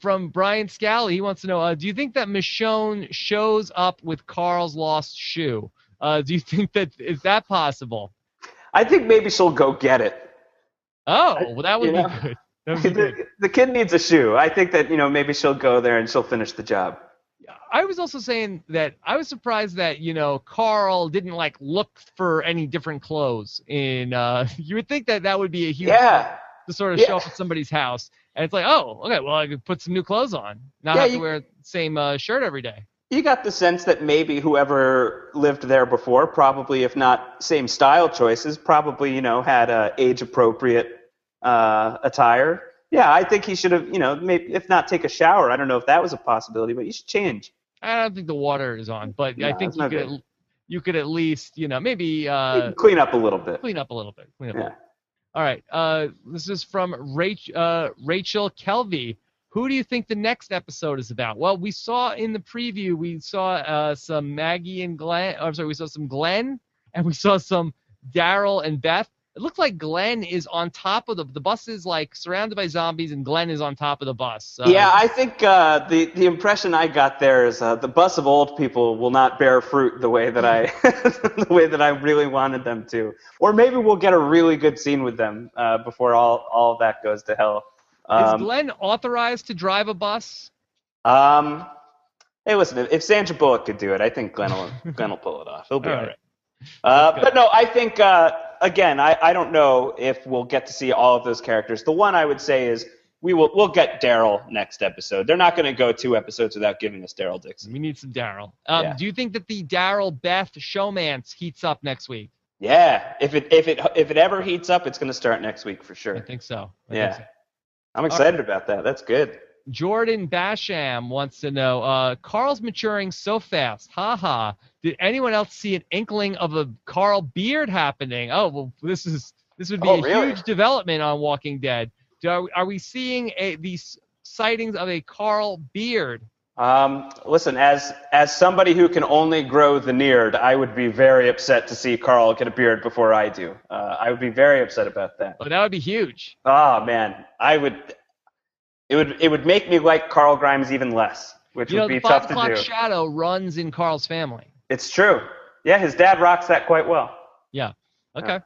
From Brian Scally, he wants to know, do you think that Michonne shows up with Carl's lost shoe? Do you think is that possible? I think maybe she'll go get it. Oh, well, that would be good. The kid needs a shoe. I think that, you know, maybe she'll go there and she'll finish the job. I was also saying that I was surprised that, you know, Carl didn't, like, look for any different clothes. You would think that would be a huge... Yeah. To sort of show up at somebody's house, and it's like, oh, okay, well, I could put some new clothes on, not have to wear the same shirt every day. You got the sense that maybe whoever lived there before, probably if not same style choices, probably, you know, had age-appropriate attire. Yeah, I think he should have, you know, maybe if not take a shower. I don't know if that was a possibility, but you should change. I don't think the water is on, but no, I think you could at least, you know, maybe clean up a little bit. All right, this is from Rachel Kelvey. Who do you think the next episode is about? Well, we saw in the preview, some Maggie and Glenn. Oh, I'm sorry, we saw some Glenn, and we saw some Daryl and Beth. It looks like Glenn is on top of the bus is, like, surrounded by zombies, and Glenn is on top of the bus. So. Yeah, I think the impression I got there is the bus of old people will not bear fruit the way that I really wanted them to. Or maybe we'll get a really good scene with them before all of that goes to hell. Is Glenn authorized to drive a bus? Hey, listen, if Sandra Bullock could do it, I think Glenn will pull it off. He'll be all right. But no, I think, again, I don't know if we'll get to see all of those characters. The one I would say is we'll get Daryl next episode. They're not going to go 2 episodes without giving us Daryl Dixon. We need some Daryl. Do you think that the Daryl Beth showmance heats up next week? Yeah, if it ever heats up, it's going to start next week for sure. I think so. I think so. I'm excited about that. That's good. Jordan Basham wants to know, Carl's maturing so fast. Ha ha. Did anyone else see an inkling of a Carl beard happening? Oh, well, this would be a huge development on Walking Dead. Are we seeing these sightings of a Carl beard? Listen, as somebody who can only grow the beard, I would be very upset to see Carl get a beard before I do. I would be very upset about that. Well, that would be huge. Oh man, it would make me like Carl Grimes even less, which would be tough to do. The 5 o'clock shadow runs in Carl's family. It's true. Yeah, his dad rocks that quite well. Yeah. Okay. Yeah.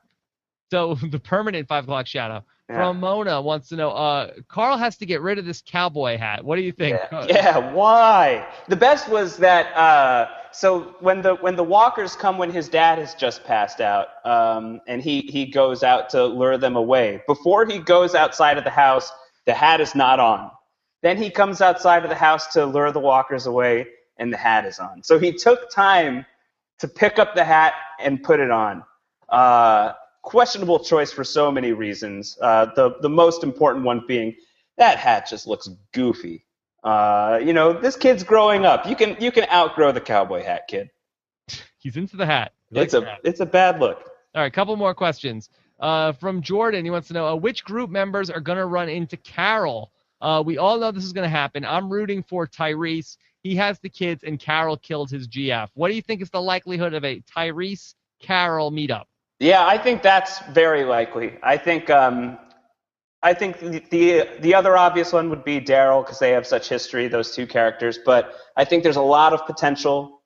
So the permanent 5 o'clock shadow. Ramona wants to know, Carl has to get rid of this cowboy hat. What do you think? Yeah, why? The best was that so when the walkers come when his dad has just passed out, and he goes out to lure them away. Before he goes outside of the house, the hat is not on. Then he comes outside of the house to lure the walkers away, and the hat is on. So he took time to pick up the hat and put it on. Questionable choice for so many reasons. The most important one being that hat just looks goofy. This kid's growing up. You can outgrow the cowboy hat, kid. He's into the hat. It's a bad look. All right, couple more questions. From Jordan, he wants to know which group members are gonna run into Carol. We all know this is gonna happen. I'm rooting for Tyrese. He has the kids, and Carol killed his GF. What do you think is the likelihood of a Tyrese Carol meetup? Yeah, I think that's very likely. I think the other obvious one would be Daryl, because they have such history, those two characters. But I think there's a lot of potential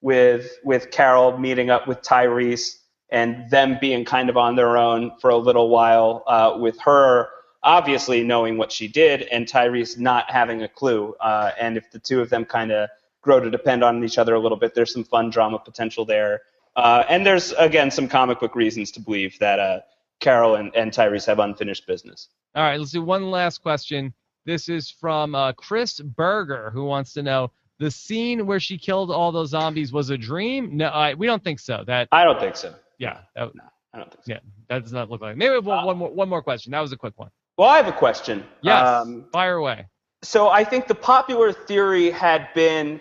with Carol meeting up with Tyrese and them being kind of on their own for a little while, with her obviously knowing what she did and Tyrese not having a clue. And if the two of them kind of grow to depend on each other a little bit, there's some fun drama potential there. And there's, again, some comic book reasons to believe that Carol and Tyrese have unfinished business. All right, let's do one last question. This is from Chris Berger, who wants to know, the scene where she killed all those zombies was a dream? No, we don't think so. I don't think so. Yeah. No, I don't think so. Yeah, that does not look like it. Maybe one more question. That was a quick one. Well, I have a question. Yes, fire away. So I think the popular theory had been,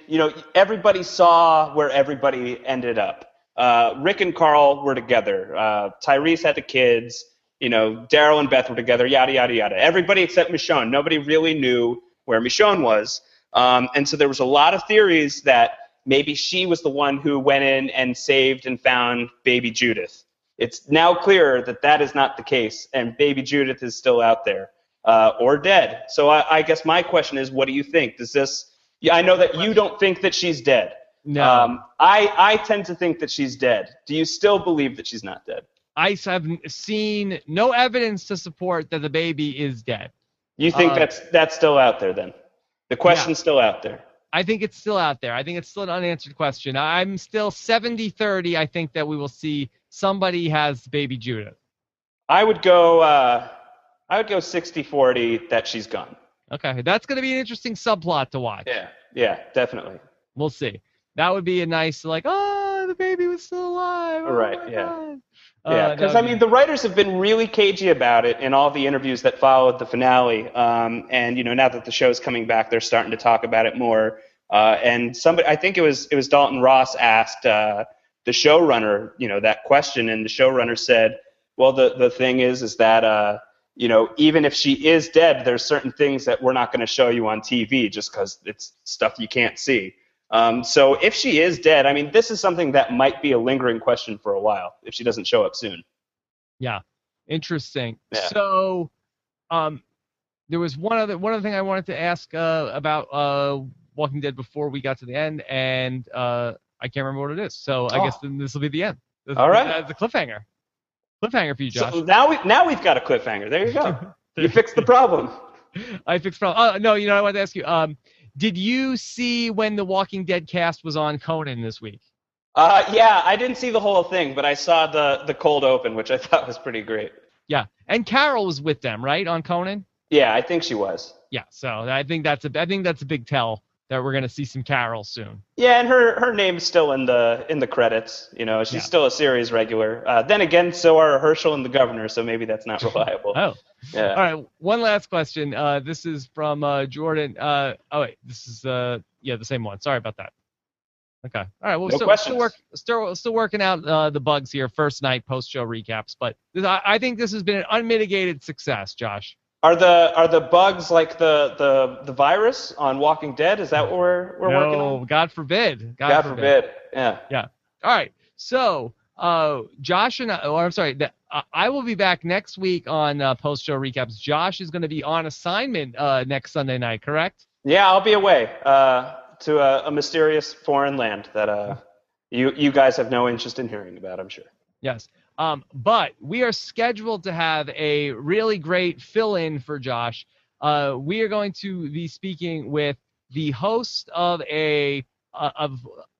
everybody saw where everybody ended up. Rick and Carl were together. Tyrese had the kids. Daryl and Beth were together. Yada yada yada. Everybody except Michonne. Nobody really knew where Michonne was, and so there was a lot of theories that maybe she was the one who went in and saved and found baby Judith. It's now clear that is not the case, and baby Judith is still out there or dead. So I guess my question is, what do you think? Does this? I know that you don't think that she's dead. No. I tend to think that she's dead. Do you still believe that she's not dead? I have seen no evidence to support that the baby is dead. You think that's still out there then? The question's still out there. I think it's still out there. I think it's still an unanswered question. I'm still 70-30. I think that we will see somebody has baby Judith. I would go 60-40 that she's gone. Okay. That's going to be an interesting subplot to watch. Yeah, definitely. We'll see. That would be a nice, the baby was still alive. Right, yeah. Yeah, because, the writers have been really cagey about it in all the interviews that followed the finale. And, now that the show's coming back, they're starting to talk about it more. And somebody, I think it was Dalton Ross asked the showrunner, that question. And the showrunner said, well, the thing is that, even if she is dead, there's certain things that we're not going to show you on TV just because it's stuff you can't see. So if she is dead, this is something that might be a lingering question for a while if she doesn't show up soon. Yeah, interesting. Yeah. So there was one other thing I wanted to ask about Walking Dead before we got to the end, and I can't remember what it is. So I guess then this will be the end. All right. The cliffhanger. Cliffhanger for you, Josh. So now we've got a cliffhanger. There you go. You fixed the problem. I fixed the problem. No, I wanted to ask you. Did you see when the Walking Dead cast was on Conan this week? Yeah, I didn't see the whole thing, but I saw the cold open, which I thought was pretty great. Yeah, and Carol was with them, right, on Conan? Yeah, I think she was. Yeah, so I think that's a big tell that we're going to see some Carol soon. Yeah, and her name's still in the credits. You know, she's still a series regular. Then again, so are Herschel and the Governor, so maybe that's not reliable. Oh. Yeah. All right, one last question. This is from Jordan. This is the same one. Sorry about that. Okay. All right. Well, still working out the bugs here. First night post show recaps, but I think this has been an unmitigated success, Josh. Are the bugs like the virus on Walking Dead? Is that what we're working on? No, God forbid. God forbid. Yeah. Yeah. All right. So Josh and I will be back next week on post show recaps. Josh is going to be on assignment next Sunday night, correct? Yeah, I'll be away. To a mysterious foreign land that you guys have no interest in hearing about, I'm sure. Yes. But we are scheduled to have a really great fill-in for Josh. We are going to be speaking with the host of a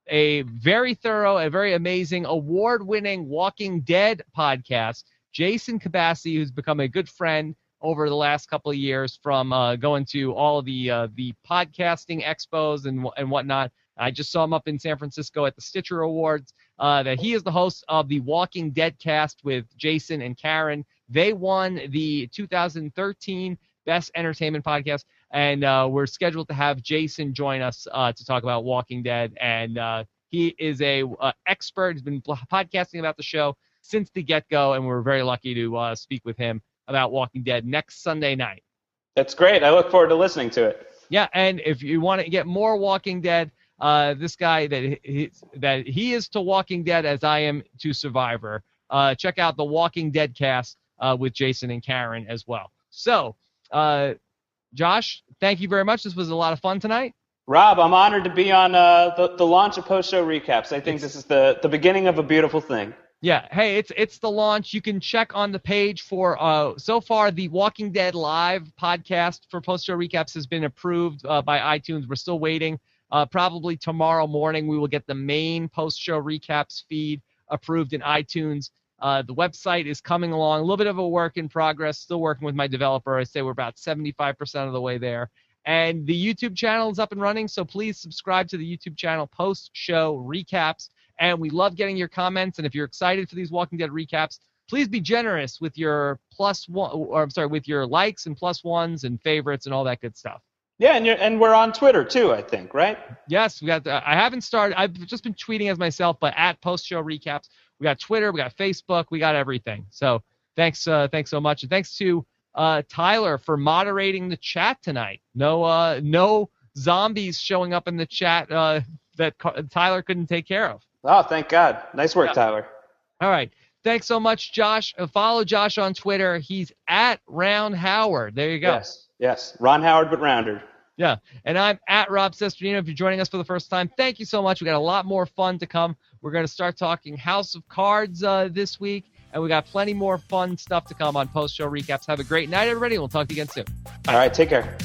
very thorough, a very amazing, award-winning Walking Dead podcast, Jason Kabasi, who's become a good friend over the last couple of years from going to all of the podcasting expos and whatnot. I just saw him up in San Francisco at the Stitcher Awards, that he is the host of the Walking Dead cast with Jason and Karen. They won the 2013 Best Entertainment Podcast, and we're scheduled to have Jason join us to talk about Walking Dead, and he is a expert. He's been podcasting about the show since the get-go, and we're very lucky to speak with him about Walking Dead next Sunday night. That's great. I look forward to listening to it. Yeah, and if you want to get more Walking Dead, this guy that he is to Walking Dead as I am to Survivor, check out the Walking Dead cast with Jason and Karen as well. So, Josh, thank you very much. This was a lot of fun tonight. Rob, I'm honored to be on the launch of Post Show Recaps. I think this is the beginning of a beautiful thing. Yeah, hey, it's the launch. You can check on the page for so far the Walking Dead Live podcast for Post Show Recaps has been approved by iTunes. We're still waiting. Probably tomorrow morning we will get the main Post Show Recaps feed approved in iTunes. The website is coming along. A little bit of a work in progress. Still working with my developer. I say we're about 75% of the way there. And the YouTube channel is up and running, so please subscribe to the YouTube channel Post Show Recaps. And we love getting your comments. And if you're excited for these Walking Dead recaps, please be generous with your with your likes and plus ones and favorites and all that good stuff. Yeah, and we're on Twitter too, I think, right? Yes, we got. I haven't started. I've just been tweeting as myself, but at Post Show Recaps, we got Twitter, we got Facebook, we got everything. So thanks so much, and thanks to Tyler for moderating the chat tonight. No zombies showing up in the chat that Tyler couldn't take care of. Oh, thank God. Nice work, Tyler. All right. Thanks so much, Josh. Follow Josh on Twitter. He's at Round Howard. There you go. Yes. Ron Howard, but rounder. Yeah. And I'm at Rob Cesternino. If you're joining us for the first time, thank you so much. We got a lot more fun to come. We're going to start talking House of Cards this week, and we got plenty more fun stuff to come on Post Show Recaps. Have a great night, everybody. We'll talk to you again soon. All right. Take care.